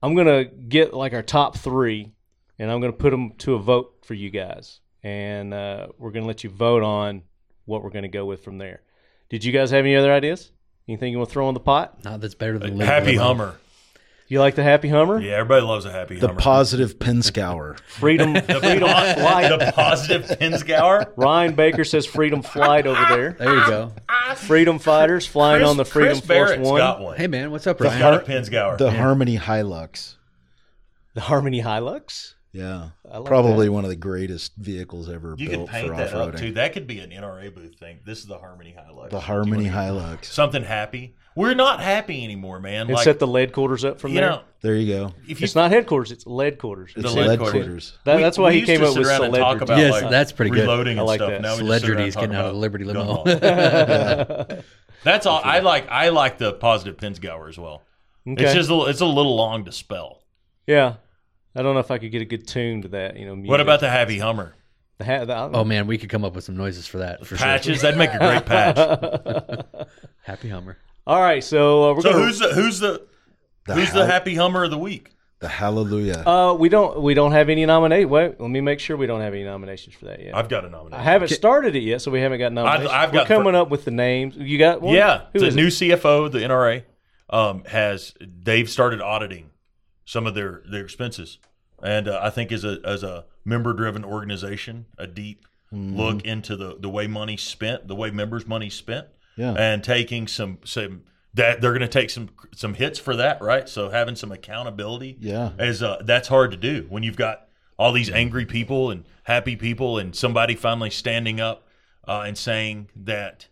I'm going to get like our top three, and I'm going to put them to a vote for you guys. And uh, we're going to let you vote on what we're going to go with from there. Did you guys have any other ideas? Anything you want to throw in the pot? No, that's better than... Happy Hummer. You like the Happy Hummer? Yeah, everybody loves a Happy the Hummer. The Positive Pen Scour. Freedom, freedom Flight. The Positive Pen Scour? Ryan Baker says Freedom Flight over there. There you go. Freedom Fighters flying Chris, on the Freedom Chris Force Barrett's One. Got one. Hey, man, what's up, Ryan? Got a Pen Scour. The yeah. Harmony Hilux. The Harmony Hilux? Yeah. Probably that. One of the greatest vehicles ever you built for off-roading. You could paint that up, too. That could be an N R A booth thing. This is the Harmony Hilux. The Harmony Hilux. Something happy. We're not happy anymore, man. And like, set the lead quarters up from there. Know, there you go. If you, it's not headquarters; it's lead quarters. It's the lead, lead quarters. quarters. That, we, that's why he came up with celebrity. Yes, like, that's pretty good. Reloading I like and stuff. That. Now celebrities getting out of the Liberty limo. Yeah. That's all. I like. I like the Positive Pen Scour as well. Okay. It's just a, it's a little long to spell. Yeah, I don't know if I could get a good tune to that. You know, music. What about the Happy Hummer? The ha- the, oh man, we could come up with some noises for that. For patches sure. That'd make a great patch. Happy Hummer. All right, so uh, we're so gonna... who's the who's the, the who's ha- the Happy Hummer of the week? The Hallelujah. Uh, we don't we don't have any nominate. Wait, let me make sure we don't have any nominations for that yet. I've got a nomination. I haven't started it yet, so we haven't got nominations. I've, I've we're got coming for... up with the names. You got one? Yeah, Who the is new it? C F O of the N R A um, has they've started auditing some of their, their expenses, and uh, I think as a as a member driven organization, a deep mm. look into the the way money's spent, the way members' money's spent. Yeah, and taking some some that they're going to take some some hits for that, right? So having some accountability, yeah, is uh, that's hard to do when you've got all these angry people and happy people, and somebody finally standing up uh, and saying that,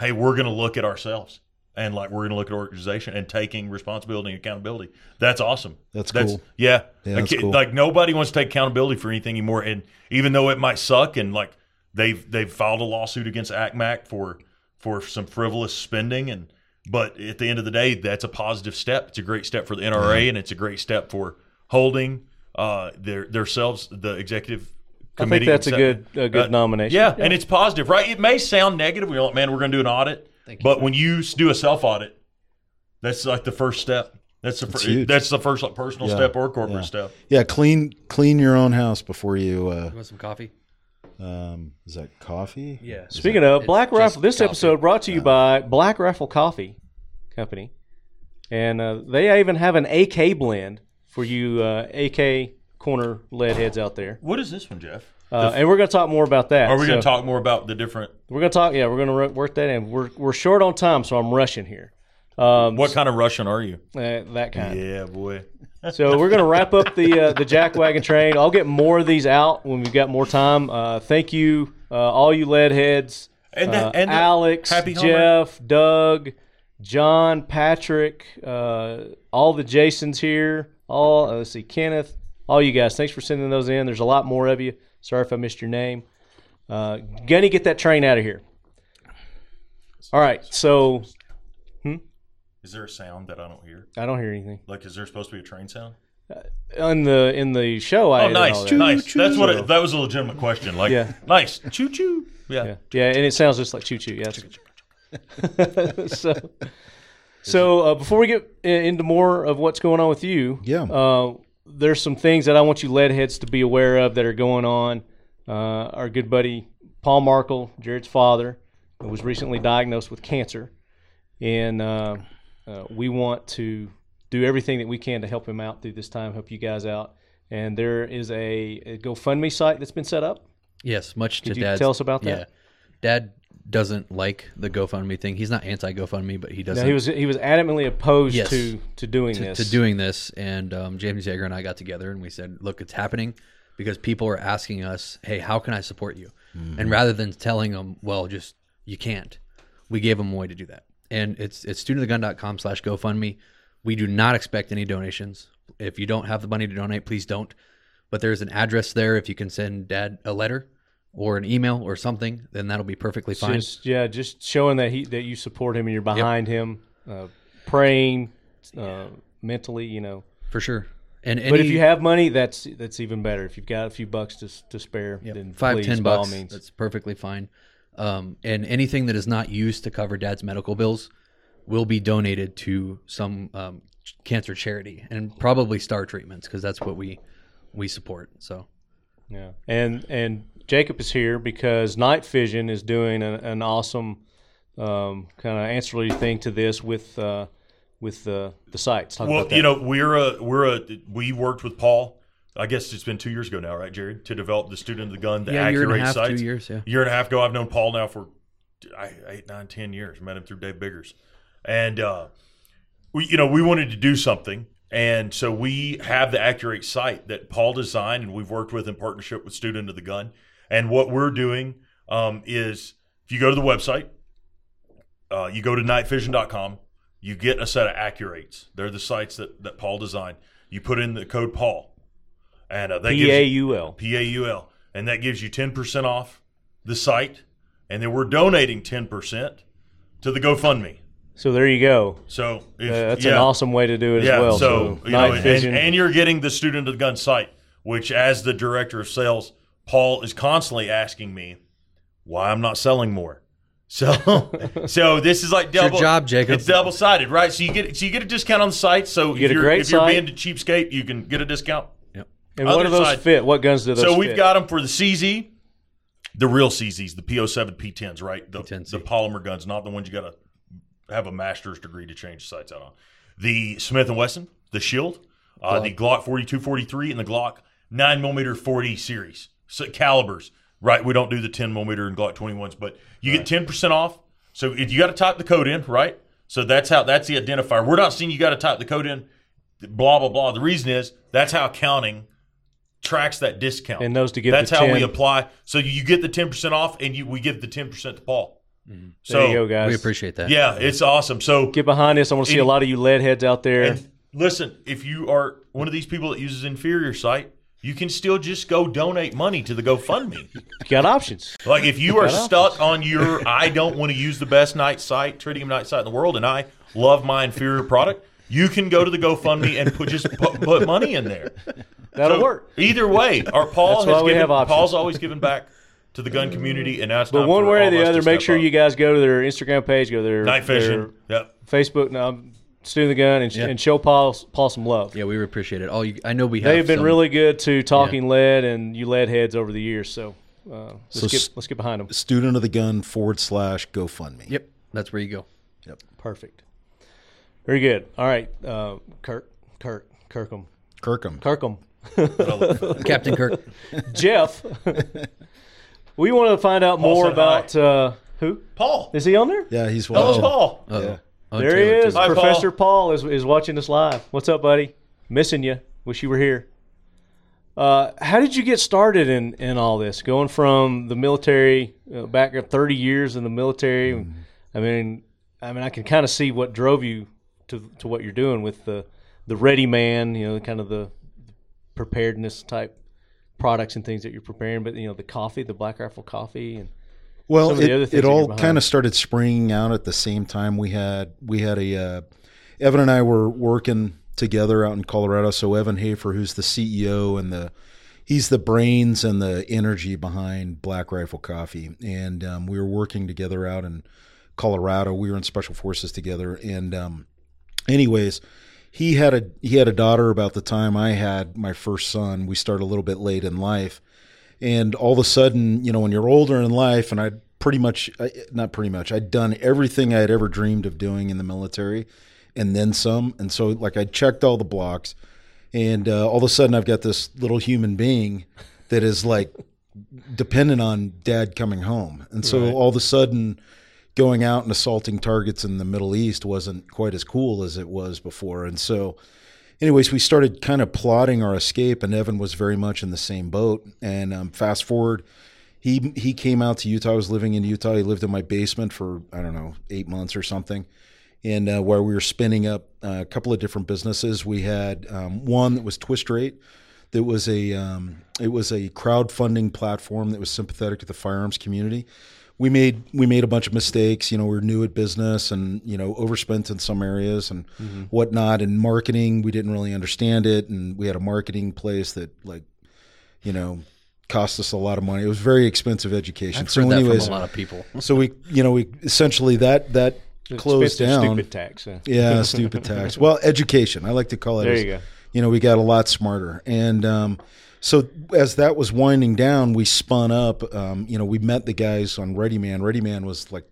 hey, we're going to look at ourselves and like we're going to look at our organization and taking responsibility and accountability. That's awesome. That's, that's cool. Yeah, yeah that's like, cool. Like nobody wants to take accountability for anything anymore, and even though it might suck, and like they've they've filed a lawsuit against A C MAC for. for some frivolous spending, and but at the end of the day, that's a positive step. It's a great step for the N R A, mm-hmm. and it's a great step for holding uh, their themselves, the executive committee. I think that's a good a good uh, nomination. Yeah, yeah, and it's positive, right? It may sound negative. We're like, man, we're going to do an audit, Thank but you. when you do a self audit, that's like the first step. That's the that's, fir- that's the first like, personal yeah. step or corporate yeah. step. Yeah, clean clean your own house before you. Uh, you want some coffee? Um, is that coffee? Yeah. Is Speaking that, of Black Rifle, this coffee. episode brought to you by Black Rifle Coffee Company, and uh, they even have an A K blend for you uh, A K corner lead heads out there. What is this one, Jeff? Uh, f- and we're going to talk more about that. Are we so, going to talk more about the different? We're going to talk. Yeah, we're going to re- work that in. We're we're short on time, so I'm rushing here. Um, what kind of Russian are you? Uh, that kind. Yeah, boy. So we're going to wrap up the uh, the Jack Wagon train. I'll get more of these out when we've got more time. Uh, thank you, uh, all you lead heads, and the, uh, and Alex, Jeff, Doug, John, Patrick, uh, all the Jasons here, all uh, let's see, Kenneth, all you guys. Thanks for sending those in. There's a lot more of you. Sorry if I missed your name. Uh, gonna get that train out of here. All right, so. Is there a sound that I don't hear? I don't hear anything. Like, is there supposed to be a train sound? On uh, the in the show, I. Oh, nice, that. nice. Choo-choo. That's what. It, that was a legitimate question. Like, yeah. nice, choo choo. Yeah. yeah, yeah, and it sounds just like choo choo. Yeah. so, so uh, before we get into more of what's going on with you, yeah, uh, there's some things that I want you lead heads to be aware of that are going on. Uh, our good buddy Paul Markle, Jared's father, who was recently diagnosed with cancer, and. Uh, Uh, we want to do everything that we can to help him out through this time, help you guys out. And there is a, a Go Fund Me site that's been set up. Yes, much Could to Dad's. Could you tell us about that? Yeah. Dad doesn't like the GoFundMe thing. He's not anti-GoFundMe, but he doesn't. No, he was he was adamantly opposed yes, to to doing to, this. To doing this, and um, James Yeager and I got together and we said, "Look, it's happening because people are asking us, hey, how can I support you?" Mm-hmm. And rather than telling them, "Well, just you can't," we gave them a way to do that. And it's it's student of the gun dot com slash GoFundMe. We do not expect any donations. If you don't have the money to donate, please don't. But there's an address there. If you can send Dad a letter or an email or something, then that'll be perfectly fine. Just, yeah, just showing that he that you support him and you're behind yep. him, uh, praying uh, yeah. mentally, you know, for sure. And any, but if you have money, that's that's even better. If you've got a few bucks to to spare, yep. then five please, ten by bucks, all means. That's perfectly fine. Um, and anything that is not used to cover Dad's medical bills will be donated to some um, cancer charity and probably STAR treatments because that's what we we support. So, yeah, and and. Jacob is here because Night Fision is doing an, an awesome um, kind of ancillary thing to this with uh, with the the sites. Talk well, about that. You know, we're a, we're a, we worked with Paul. I guess it's been two years ago now, right, Jared? To develop the Student of the Gun, the yeah, Accurate Sights. Yeah, year and a half, sites. two years. Yeah, year and a half ago. I've known Paul now for eight, nine, ten years. Met him through Dave Biggers, and uh, we you know we wanted to do something. And so we have the Accurate Sight that Paul designed, and we've worked with in partnership with Student of the Gun. And what we're doing um, is if you go to the website, uh, you go to night fision dot com, you get a set of Accurates. They're the sights that, that Paul designed. You put in the code Paul. and uh, that P A U L. Gives you, P A U L. And that gives you ten percent off the site. And then we're donating ten percent to the GoFundMe. So there you go. So if, uh, That's yeah. an awesome way to do it yeah, as well. So, so you Night know, Vision. And, and you're getting the Student of the Gun site, which as the director of sales, Paul is constantly asking me why I'm not selling more. So, so this is like double. It's your job, Jacob. It's double sided, right? So you get so you get a discount on the site. So you if, you're, if you're being a cheapskate, you can get a discount. Yep. And Other what do those side, fit? What guns do those? So we've fit? got them for the C Z, the real C Zs, the P oh seven, P tens, right? The P ten C. The polymer guns, not the ones you got to have a master's degree to change the sights out on. The Smith and Wesson, the Shield, uh, Glock. the Glock forty-two forty-three, and the Glock nine millimeter forty series. So calibers, right? We don't do the ten millimeter and Glock twenty-ones, but you right. get ten percent off. So if you got to type the code in, right? So that's how that's the identifier. We're not saying you got to type the code in, blah blah blah. The reason is that's how accounting tracks that discount. And those to get that's the how ten. we apply. So you get the ten percent off, and you we give the ten percent to Paul. Mm-hmm. So there you go, guys. We appreciate that. Yeah, it's awesome. So get behind this. I want to see and, a lot of you lead heads out there. And listen, if you are one of these people that uses inferior sight, you can still just go donate money to the GoFundMe. You got options. Like if you, you are stuck options. on your, I don't want to use the best night sight, tritium night sight in the world, and I love my inferior product, you can go to the GoFundMe and put just put, put money in there. That'll so work. Either way, our Paul That's has given, Paul's always given back to the gun community, and now it's but one way or the other. Make sure up. you guys go to their Instagram page, go to their Night Fishing, yep. Facebook. No, Student of the Gun, and, yeah. and show Paul, Paul some love. Yeah, we would appreciate it. All you, I know we have They've been some, really good to talking yeah. lead and you lead heads over the years, so, uh, let's, so get, let's get behind them. Student of the Gun forward slash GoFundMe. Yep, that's where you go. Yep. Perfect. Very good. All right, uh, Kirk, Kirk, Kirkham. Kirkham. Kirkham. Captain Kirk. Jeff, we want to find out Paul more about uh, who? Paul. Is he on there? Yeah, he's one. Oh, Paul. Uh-oh. Yeah. Oh, there he is. Hi, Professor Paul, Paul is, is watching us live. What's up, buddy? Missing you. Wish you were here. Uh, how did you get started in, in all this? Going from the military, uh, back thirty years in the military. Mm. I mean, I mean, I can kind of see what drove you to to what you're doing with the, the Ready Man, you know, kind of the preparedness type products and things that you're preparing. But, you know, the coffee, the Black Rifle coffee and Well, it, it all kind of started springing out at the same time. We had we had a uh, Evan and I were working together out in Colorado. So Evan Hafer, who's the C E O and the he's the brains and the energy behind Black Rifle Coffee, and um, we were working together out in Colorado. We were in Special Forces together, and um, anyways, he had a he had a daughter about the time I had my first son. We started a little bit late in life. And all of a sudden, you know, when you're older in life, and I'd pretty much, not pretty much, I'd done everything I had ever dreamed of doing in the military and then some. And so, like, I checked all the blocks, and uh, all of a sudden I've got this little human being that is, like, dependent on dad coming home. And so right. all of a sudden going out and assaulting targets in the Middle East wasn't quite as cool as it was before. And so anyways, we started kind of plotting our escape, and Evan was very much in the same boat. And um, fast forward, he he came out to Utah. I was living in Utah. He lived in my basement for, I don't know, eight months or something. And uh, where we were spinning up a couple of different businesses, we had um, one that was Twist Rate. That was a um, it was a crowdfunding platform that was sympathetic to the firearms community. We made we made a bunch of mistakes. You know, we were new at business, and you know, overspent in some areas and mm-hmm. whatnot. And marketing, we didn't really understand it, and we had a marketing place that, like, you know, cost us a lot of money. It was very expensive education. I've so, heard that anyways, from a lot of people. So we, you know, we essentially that that it's closed down. Stupid tax. Yeah, yeah stupid tax. Well, education. I like to call it. There as, you go. You know, we got a lot smarter. And um, so as that was winding down, we spun up. Um, you know, we met the guys on Ready Man. Ready Man was like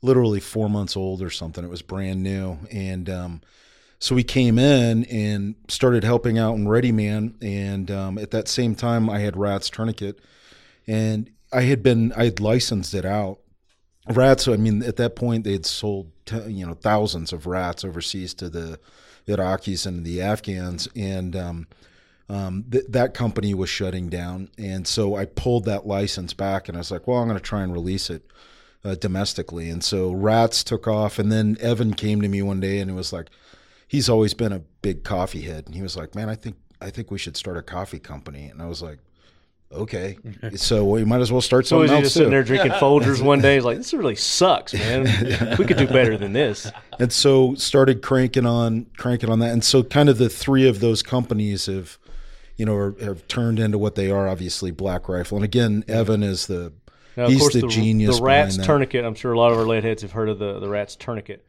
literally four months old or something. It was brand new. And um, so we came in and started helping out in Ready Man. And um, at that same time, I had RATS Tourniquet. And I had been, I had licensed it out. RATS, I mean, at that point, they had sold, t- you know, thousands of RATS overseas to the Iraqis and the Afghans, and um, um, th- that company was shutting down. And so I pulled that license back, and I was like, well, I'm going to try and release it uh, domestically. And so RATS took off, and then Evan came to me one day, and it was like, he's always been a big coffee head. And he was like, man, I think I think we should start a coffee company. And I was like, okay, so we might as well start something so else. Just sitting there drinking Folgers one day. He's like, this really sucks, man. We could do better than this. And so started cranking on, cranking on that. And so kind of the three of those companies have, you know, are, have turned into what they are. Obviously, Black Rifle, and again, Evan is the now, he's the, the genius. The RATS Tourniquet. I'm sure a lot of our leadheads have heard of the the RATS Tourniquet.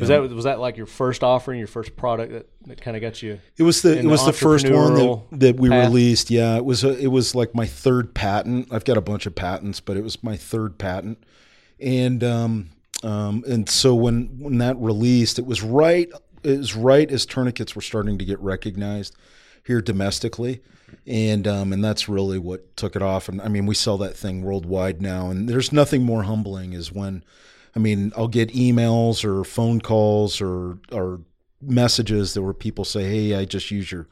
Was yeah. that was that like your first offering, your first product that, that kind of got you? It was the it was the first one that, that we path. released. Yeah, it was a, it was like my third patent. I've got a bunch of patents, but it was my third patent, and um um and so when when that released, it was right it was right as tourniquets were starting to get recognized here domestically, and um and that's really what took it off. And I mean, we sell that thing worldwide now, and there's nothing more humbling is when. I mean, I'll get emails or phone calls or or messages that where people say, "Hey, I just used your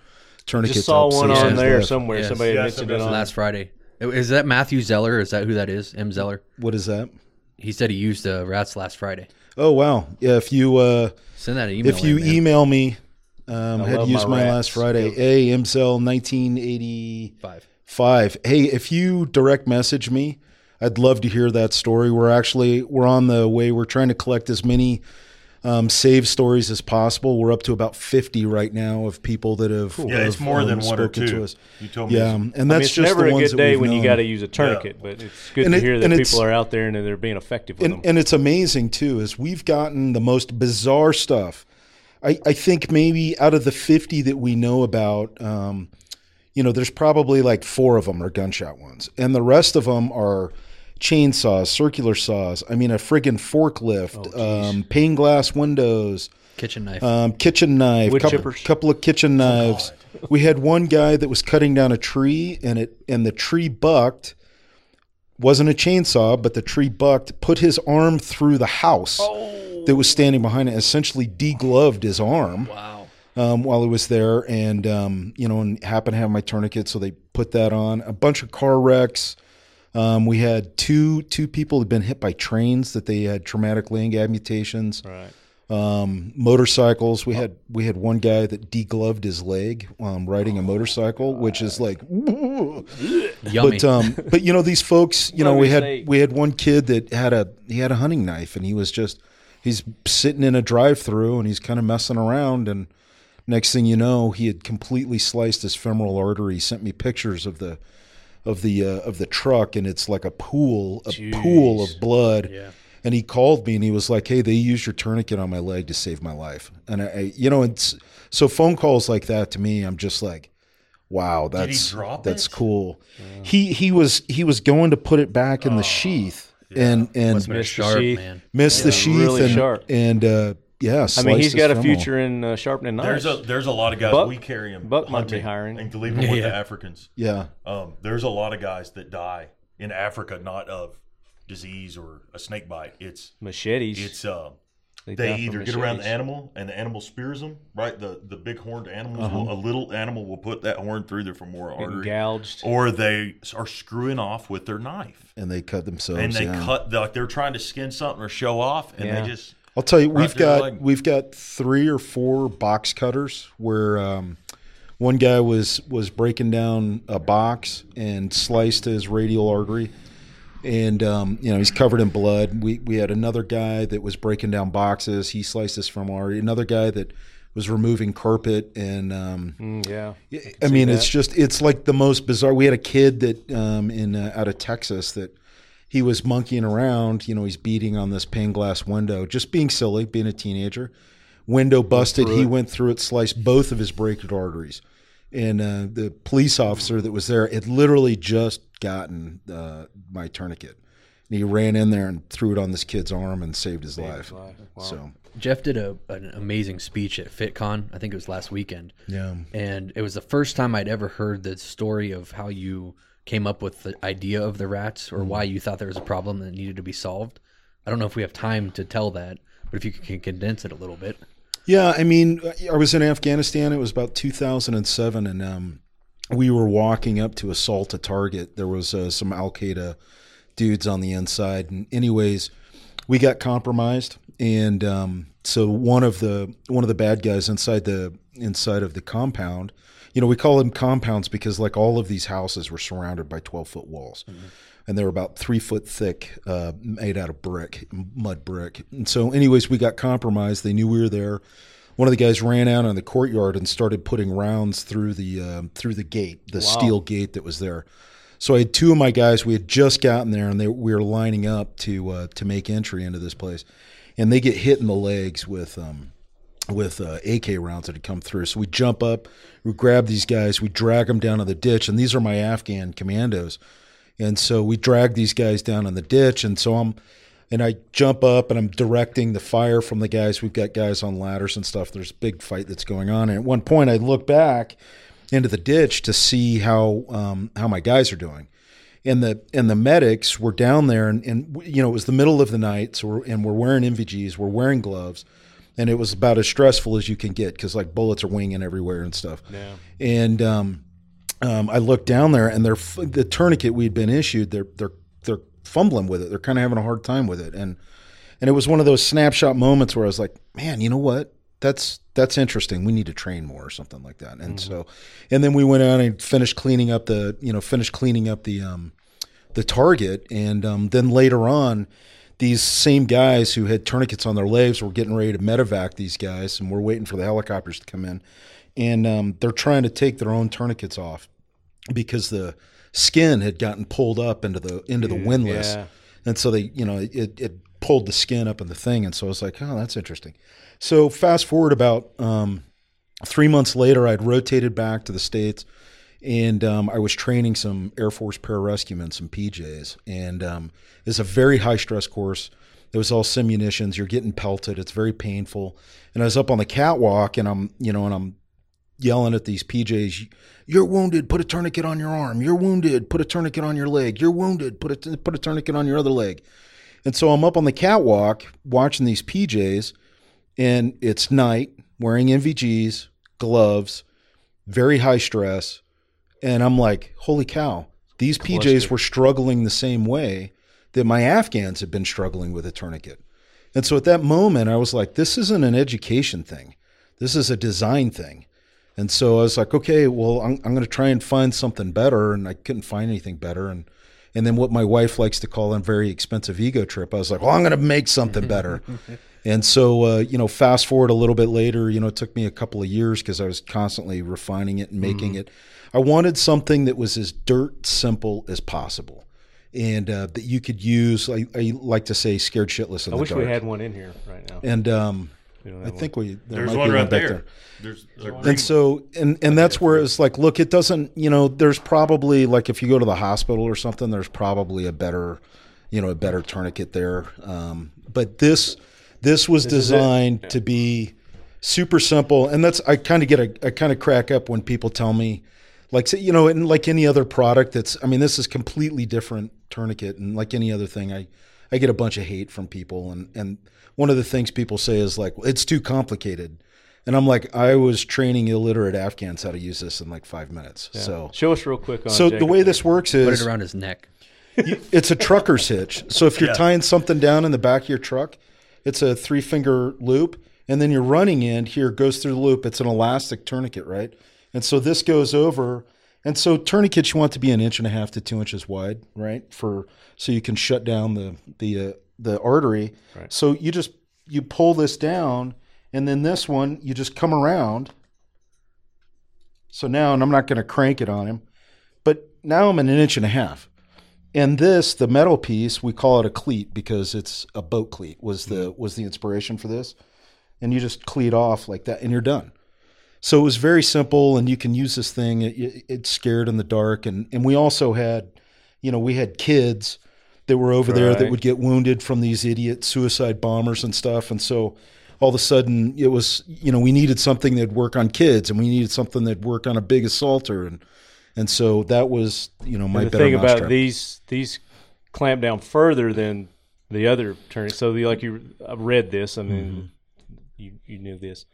tourniquet." Just saw one on there left. somewhere. Yes. Somebody yeah, mentioned it on last Friday. Is that Matthew Zeller? Is that who that is? M. Zeller. What is that? He said he used the RATS last Friday. Oh wow! Yeah, if you uh, send that an email, if you in, email me, um, I had used my, my last Friday. Hey, M. Zell, nineteen eighty five five. Hey, if you direct message me. I'd love to hear that story. We're actually, we're on the way. We're trying to collect as many um, save stories as possible. We're up to about fifty right now of people that have spoken to us. Yeah, it's more um, than one or two. To us. You told me. Yeah, um, and that's I mean, just the ones that we've known. It's never a good day when you got to use a tourniquet, yeah. but it's good and to it, hear that people are out there and they're being effective with and, them. And it's amazing, too, is we've gotten the most bizarre stuff. I, I think maybe out of the fifty that we know about, um, you know, there's probably like four of them are gunshot ones. And the rest of them are chainsaws, circular saws. I mean, a friggin' forklift, oh, um, pane glass windows, kitchen knife, um, kitchen knife, wood couple, chippers, couple of kitchen knives. Oh, we had one guy that was cutting down a tree, and it and the tree bucked. Wasn't a chainsaw, but the tree bucked. Put his arm through the house oh. that was standing behind it. Essentially, degloved his arm. Wow. Um, while he was there, and um, you know, and happened to have my tourniquet, so they put that on. A bunch of car wrecks. Um, we had two two people had been hit by trains that they had traumatic laying amputations. Right. Um, motorcycles. We oh. had we had one guy that degloved his leg um, riding oh, a motorcycle, God. which is like yummy. But um, but you know, these folks. You know, we had say? we had one kid that had a he had a hunting knife, and he was just he's sitting in a drive-through, and he's kind of messing around, and next thing you know, he had completely sliced his femoral artery. He sent me pictures of the. of the uh, of the truck, and it's like a pool a Jeez. pool of blood. Yeah. And he called me, and he was like, "Hey, they used your tourniquet on my leg to save my life." And I, I you know, it's so phone calls like that to me, I'm just like, "Wow, that's that's it? cool." Yeah. He he was he was going to put it back in oh, the sheath yeah. and and missed the sheath, man. missed yeah, the sheath really and sharp. and uh Yes, yeah, I mean he's got a future all. in uh, sharpening knives. There's a there's a lot of guys Buck, we carry him. Buck might be hiring and leaving yeah. with the Africans. Yeah, um, there's a lot of guys that die in Africa not of disease or a snake bite. It's machetes. It's uh, they, they either get around the animal and the animal spears them. Right, the the big horned animals. Uh-huh. Will, a little animal will put that horn through their femoral artery, gouged, or they are screwing off with their knife and they cut themselves. And they yeah. cut like they're trying to skin something or show off, and yeah. they just. I'll tell you, we've got we've got three or four box cutters where um, one guy was was breaking down a box and sliced his radial artery, and um, you know he's covered in blood. We we had another guy that was breaking down boxes. He sliced his femoral artery. Another guy that was removing carpet, and um, mm, yeah, I, I mean that. It's just it's like the most bizarre. We had a kid that um, in uh, out of Texas that. He was monkeying around, you know, he's beating on this pane glass window, just being silly, being a teenager. Window busted, he went through it, sliced both of his brachial arteries. And uh, the police officer that was there had literally just gotten uh, my tourniquet. And he ran in there and threw it on this kid's arm and saved his saved life. His life. Wow. So Jeff did a, an amazing speech at FitCon, I think it was last weekend. Yeah. And it was the first time I'd ever heard the story of how you came up with the idea of the RATS or why you thought there was a problem that needed to be solved. I don't know if we have time to tell that, but if you can condense it a little bit. Yeah, I mean, I was in Afghanistan. It was about two thousand seven, and um, we were walking up to assault a target. There was uh, some Al-Qaeda dudes on the inside. And anyways, we got compromised, and um, so one of the one of the bad guys inside the inside of the compound. You know, we call them compounds because, like, all of these houses were surrounded by twelve-foot walls. Mm-hmm. And they were about three-foot thick, uh, made out of brick, mud brick. And so, anyways, we got compromised. They knew we were there. One of the guys ran out in the courtyard and started putting rounds through the um, through the gate, the wow. steel gate that was there. So I had two of my guys. We had just gotten there, and they, we were lining up to uh, to make entry into this place. And they get hit in the legs with um, – with uh, A K rounds that had come through. So we jump up, we grab these guys, we drag them down in the ditch, and these are my Afghan commandos. And so we drag these guys down in the ditch, and so I'm, and I jump up, and I'm directing the fire from the guys. We've got guys on ladders and stuff. There's a big fight that's going on. And at one point, I look back into the ditch to see how um, how my guys are doing. And the and the medics were down there, and, and you know, it was the middle of the night, so we're, and we're wearing M V Gs, we're wearing gloves. And it was about as stressful as you can get because, like, bullets are winging everywhere and stuff. Yeah. And um, um, I looked down there, and they're f the tourniquet we'd been issued, they're they're they're fumbling with it. They're kind of having a hard time with it. And and it was one of those snapshot moments where I was like, man, you know what? That's that's interesting. We need to train more or something like that. And mm-hmm. so, and then we went out and finished cleaning up the you know finished cleaning up the um, the target, and um, then later on. These same guys who had tourniquets on their legs were getting ready to medevac these guys, and we're waiting for the helicopters to come in. And um, they're trying to take their own tourniquets off because the skin had gotten pulled up into the into the windlass. Yeah. And so they, you know, it, it pulled the skin up in the thing. And so I was like, oh, that's interesting. So fast forward about um, three months later, I'd rotated back to the States, and um, I was training some Air Force pararescuemen, some P Js, and um, it's a very high-stress course. It was all simunitions. You're getting pelted. It's very painful. And I was up on the catwalk, and I'm, you know, and I'm yelling at these P Js, "You're wounded. Put a tourniquet on your arm. You're wounded. Put a tourniquet on your leg. You're wounded. Put a put a tourniquet on your other leg." And so I'm up on the catwalk watching these P Js, and it's night, wearing M V Gs, gloves, very high stress. And I'm like, holy cow, these P Js were struggling the same way that my Afghans had been struggling with a tourniquet. And so at that moment, I was like, this isn't an education thing. This is a design thing. And so I was like, okay, well, I'm, I'm going to try and find something better. And I couldn't find anything better. And and then what my wife likes to call a very expensive ego trip, I was like, well, I'm going to make something better. And so, uh, you know, fast forward a little bit later, you know, it took me a couple of years because I was constantly refining it and making mm-hmm. it. I wanted something that was as dirt simple as possible, and uh, that you could use. I, I like to say, scared shitless in I the dark. I wish we had one in here right now. And um, I think one. we there there's might one be right one there. there. There's, there's and one. so and and that's where it's like, look, it doesn't. You know, there's probably like if you go to the hospital or something, there's probably a better, you know, a better tourniquet there. Um, but this This was this designed yeah. to be super simple. And that's, I kind of get a, I kind of crack up when people tell me, like, say, you know, and like any other product that's, I mean, this is completely different tourniquet. And like any other thing, I, I get a bunch of hate from people. And, and one of the things people say is like, well, it's too complicated. And I'm like, I was training illiterate Afghans how to use this in like five minutes. Yeah. So show us real quick. On so Jacob. The way this works is put it around his neck. You, it's a trucker's hitch. So if you're yeah. tying something down in the back of your truck, it's a three finger loop. And then your running end here goes through the loop. It's an elastic tourniquet, right? And so this goes over. And so tourniquets, you want to be an inch and a half to two inches wide, right? For so you can shut down the the uh, the artery. Right. So you just you pull this down, and then this one you just come around. So now, and I'm not going to crank it on him, but now I'm at an inch and a half. And this, the metal piece, we call it a cleat because it's a boat cleat. Was the mm-hmm. was the inspiration for this, and you just cleat off like that, and you're done. So it was very simple, and you can use this thing. It, it, it scared in the dark. And, and we also had, you know, we had kids that were over right. there that would get wounded from these idiot suicide bombers and stuff. And so all of a sudden it was, you know, we needed something that'd work on kids, and we needed something that'd work on a big assaulter. And and so that was, you know, my better mousetrap. The thing about these, these clamp down further than the other tourniquet. So the, like you I read this, I mean, mm-hmm. you, you knew this.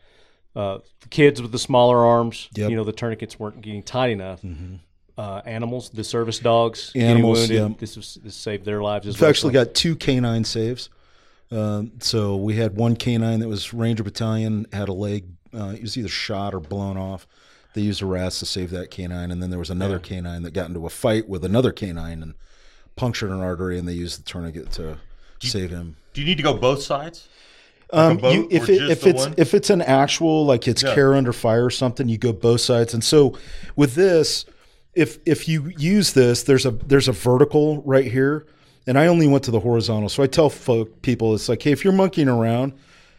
Uh, kids with the smaller arms, yep. you know, the tourniquets weren't getting tight enough. Mm-hmm. Uh, animals, the service dogs, animals, yeah. This, was, this saved their lives. We've well. actually got two canine saves. Um, so we had one canine that was Ranger Battalion, had a leg. Uh, it was either shot or blown off. They used a RATS to save that canine. And then there was another yeah. canine that got into a fight with another canine and punctured an artery, and they used the tourniquet to do save you, him. Do you need to go both sides? Like um, you, if it, if it's one? if it's an actual like it's yeah. care under fire or something, you go both sides. And so with this, if if you use this, there's a there's a vertical right here, and I only went to the horizontal. So I tell folk people, it's like, hey, if you're monkeying around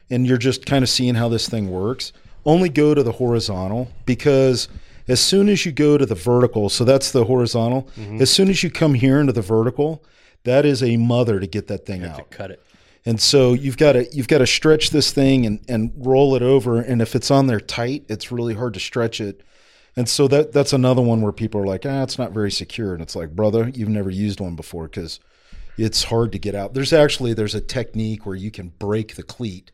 and you're just kind of seeing how this thing works, only go to the horizontal, because as soon as you go to the vertical, so that's the horizontal. Mm-hmm. As soon as you come here into the vertical, that is a mother to get that thing you have out. To cut it. And so you've got to you've got to stretch this thing and, and roll it over. And if it's on there tight, it's really hard to stretch it. And so that that's another one where people are like, ah, it's not very secure. And it's like, brother, you've never used one before, because it's hard to get out. There's actually there's a technique where you can break the cleat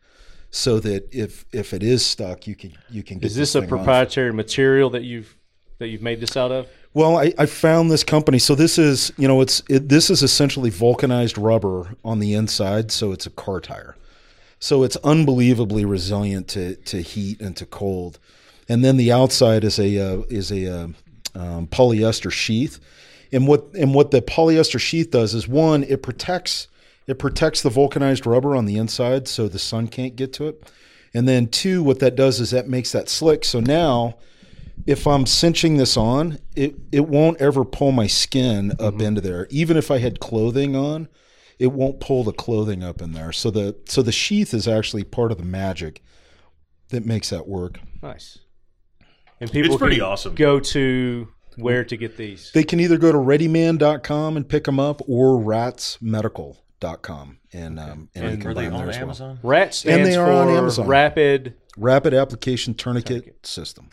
so that if if it is stuck, you can you can get. Is this, this a proprietary off. material that you've that you've made this out of? Well, I, I found this company. So this is, you know, it's it, this is essentially vulcanized rubber on the inside, so it's a car tire. So it's unbelievably resilient to to heat and to cold. And then the outside is a uh, is a uh, um, polyester sheath. And what and what the polyester sheath does is, one, it protects it protects the vulcanized rubber on the inside, so the sun can't get to it. And then two, what that does is that makes that slick. So now, if I'm cinching this on, it, it won't ever pull my skin up mm-hmm. into there. Even if I had clothing on, it won't pull the clothing up in there. So the so the sheath is actually part of the magic that makes that work. Nice. And people it's pretty can awesome. Go to where to get these? They can either go to ready man dot com and pick them up, or rats medical dot com. And, um, and, and they are they on Amazon? Well. RATS stands and they are for on Amazon. Rapid. Rapid Application Tourniquet, tourniquet. System.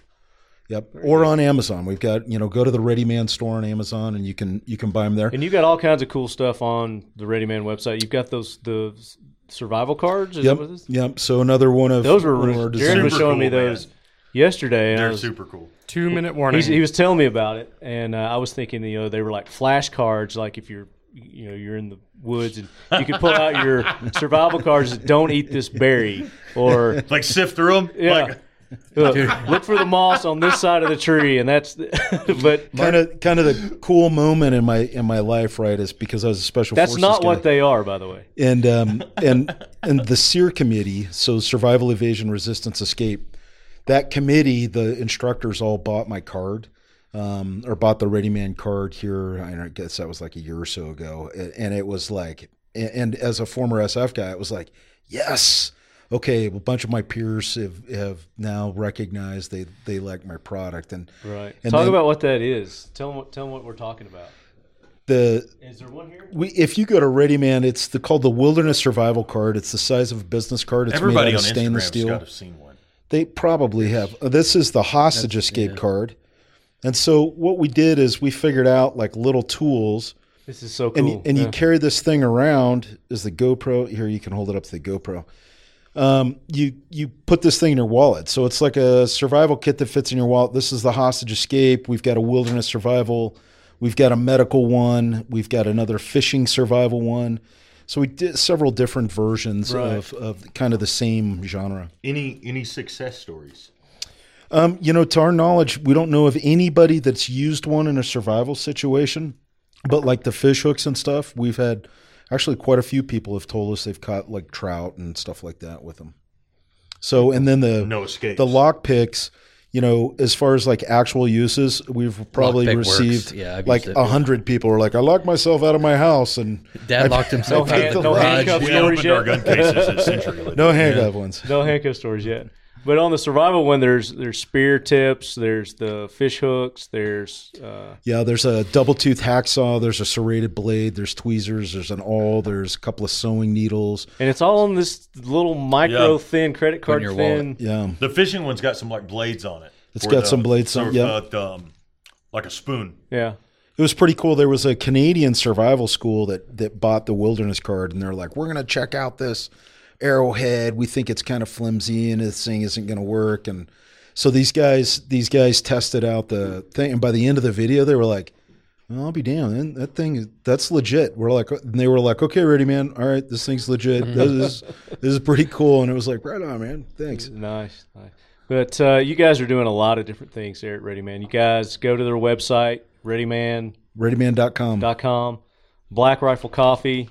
Yep, or on Amazon. We've got, you know, go to the Ready Man store on Amazon, and you can you can buy them there. And you've got all kinds of cool stuff on the Ready Man website. You've got those the survival cards. Is yep, that what this? Yep. So another one of those were. One of Jared was showing cool, me those man. yesterday. And They're was, super cool. Two minute warning. He was telling me about it, and uh, I was thinking, you know, they were like flash cards, like if you're. You know, you're in the woods, and you can pull out your survival cards. That don't eat this berry, or like sift through them. Yeah. Like, Look, look for the moss on this side of the tree, and that's. The, but kind of, kind of the cool moment in my in my life, right? Is because I was a special. That's forces not guy. What they are, by the way. And um and and the SEER committee, so survival, evasion, resistance, escape. That committee, the instructors all bought my card, um, or bought the Ready Man card here. I guess that was like a year or so ago, and it was like, and as a former S F guy, it was like, yes. Okay, well, a bunch of my peers have, have now recognized they, they like my product. And right. And Talk then, about what that is. Tell them, tell them what we're talking about. The, Is there one here? We, if you go to Ready Man, it's the, called the Wilderness Survival Card. It's the size of a business card. It's Everybody made out of on stainless Instagram steel. Has got to have seen one. They probably have. This is the hostage That's, escape yeah. card. And so what we did is we figured out like little tools. This is so cool. And, and yeah. you carry this thing around as the GoPro. Here, you can hold it up to the GoPro. Um, you you put this thing in your wallet. So it's like a survival kit that fits in your wallet. This is the hostage escape. We've got a wilderness survival. We've got a medical one. We've got another fishing survival one. So we did several different versions right. of, of kind of the same genre. Any any success stories? Um, you know, to our knowledge, we don't know of anybody that's used one in a survival situation. But like the fish hooks and stuff, we've had actually quite a few people have told us they've caught like trout and stuff like that with them. So, and then the no escapes. The lock picks, you know, as far as like actual uses, we've probably received yeah, like a hundred people are like, I locked myself out of my house and Dad I, locked himself no out of the garage. No we opened yet. Our gun cases at Century. No handcuff yeah. ones. No handcuff stores yet. But on the survival one, there's there's spear tips, there's the fish hooks, there's uh, yeah, there's a double tooth hacksaw, there's a serrated blade, there's tweezers, there's an awl, there's a couple of sewing needles, and it's all on this little micro yeah. thin credit card thin. Wallet. Yeah, the fishing one's got some like blades on it. It's got the, some blades on it, yeah, uh, um, like a spoon. Yeah, it was pretty cool. There was a Canadian survival school that that bought the wilderness card, and they're like, we're gonna check out this arrowhead, we think it's kind of flimsy and this thing isn't going to work. And so these guys these guys tested out the thing, and by the end of the video they were like, well, I'll be damned, that thing is, that's legit. We're like, and they were like, okay, Ready Man, all right, this thing's legit, this is this is pretty cool. And it was like, right on, man, thanks. Nice, nice. But uh you guys are doing a lot of different things there at Ready Man. You guys go to their website, readyman readyman dot com, Black Rifle Coffee,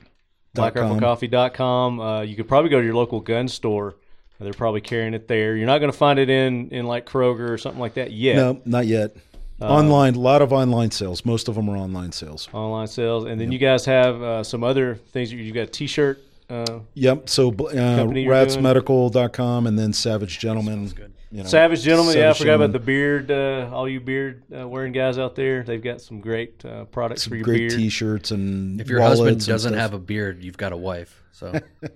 black rifle coffee dot com. Uh, you could probably go to your local gun store. They're probably carrying it there. You're not going to find it in, in like Kroger or something like that yet. No, not yet. Uh, online, a lot of online sales. Most of them are online sales. Online sales. And then yep. you guys have uh, some other things. You've got a T-shirt. Uh, yep. So uh, rats medical dot com and then Savage Gentleman. You know, Savage Gentleman. Savage yeah, I forgot gentleman. About the beard. Uh, all you beard uh, wearing guys out there, they've got some great uh, products some for your great beard. Great T-shirts and if your husband doesn't have a beard, you've got a wife. So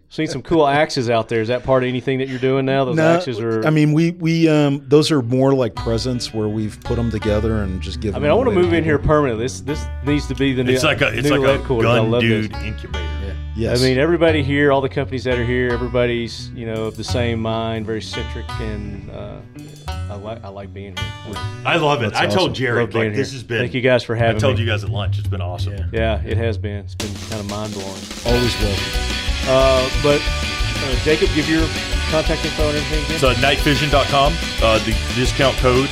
seen some cool axes out there. Is that part of anything that you're doing now? Those no, axes are. I mean, we we um, those are more like presents where we've put them together and just give. I mean, them I want to move in here permanently. This this needs to be the new. It's like a it's like a gun dude this. Incubator. Yeah. Yes. I mean, everybody here, all the companies that are here, everybody's, you know, of the same mind, very centric, and uh, I like I like being here. I love it. That's I awesome. Told Jared, like, this here. Has been. Thank you guys for having me. I told me. You guys at lunch. It's been awesome. Yeah, yeah, yeah. It has been. It's been kind of mind-blowing. Always welcome. Uh, but, uh, Jacob, give your contact info and everything again. So, night fision dot com. Uh, the discount code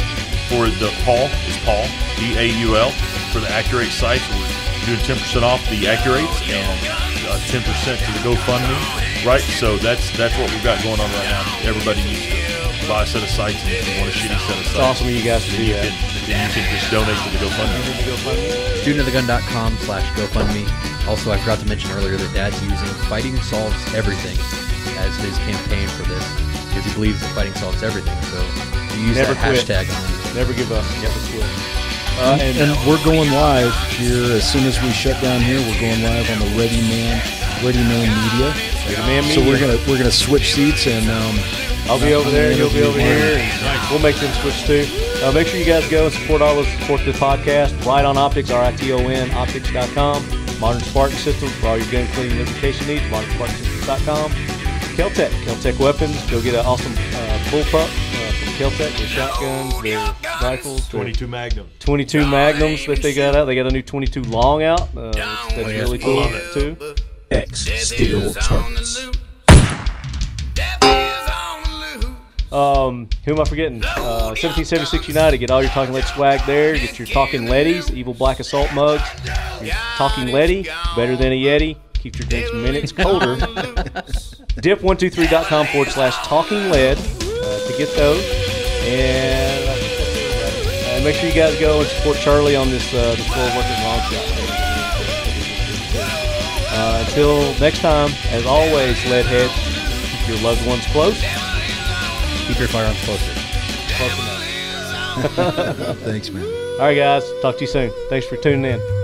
for the Paul is Paul, D A U L, for the Accurate Sights. We're doing ten percent off the Accurates and... Uh, ten percent to the Go Fund Me, right? So that's that's what we've got going on right now. Everybody needs to buy a set of sights and if you want to shoot a set of sights. It's awesome of you guys to do that. Then you can just donate to the Go Fund Me. student of the gun dot com slash Go Fund Me. Also, I forgot to mention earlier that Dad's using Fighting Solves Everything as his campaign for this because he believes that fighting solves everything. So you use never that quit. Hashtag. Never give up. Never quit. Uh, and, and we're going live here as soon as we shut down here. We're going live on the Ready Man, Ready Man Media. Ready Man Media. So we're gonna we're gonna switch seats, and um, I'll be over there, you'll be over here, and we'll make them switch too. Uh, make sure you guys go and support all of us, support the podcast. Right on Optics, R I T O N, optics dot com. Modern Spartan Systems for all your gun cleaning and lubrication needs. modern spartan systems dot com. Kel-Tec, Kel-Tec weapons. Go get an awesome uh, bull pup. Kel-Tec, their shotguns, their rifles, twenty-two Magnum, twenty-two Magnums that they got out. They got a new twenty-two long out. Uh, that's oh, yeah. really cool I love too. It. X Steel Turks. Um, who am I forgetting? Uh, seventeen seventy-six United. Get all your Talking Lead swag there. Get your Talking Leddies, Evil Black Assault mugs. Your Talking Leddy, better than a Yeti. Keep your drinks minutes colder. dip one two three dot com forward slash Talking Lead. Uh, to get those, and uh, make sure you guys go and support Charlie on this uh, this world working long shot. Uh, until next time, as always, Leadhead, keep your loved ones close. Keep your firearms closer. Close enough. Thanks, man. All right, guys. Talk to you soon. Thanks for tuning in.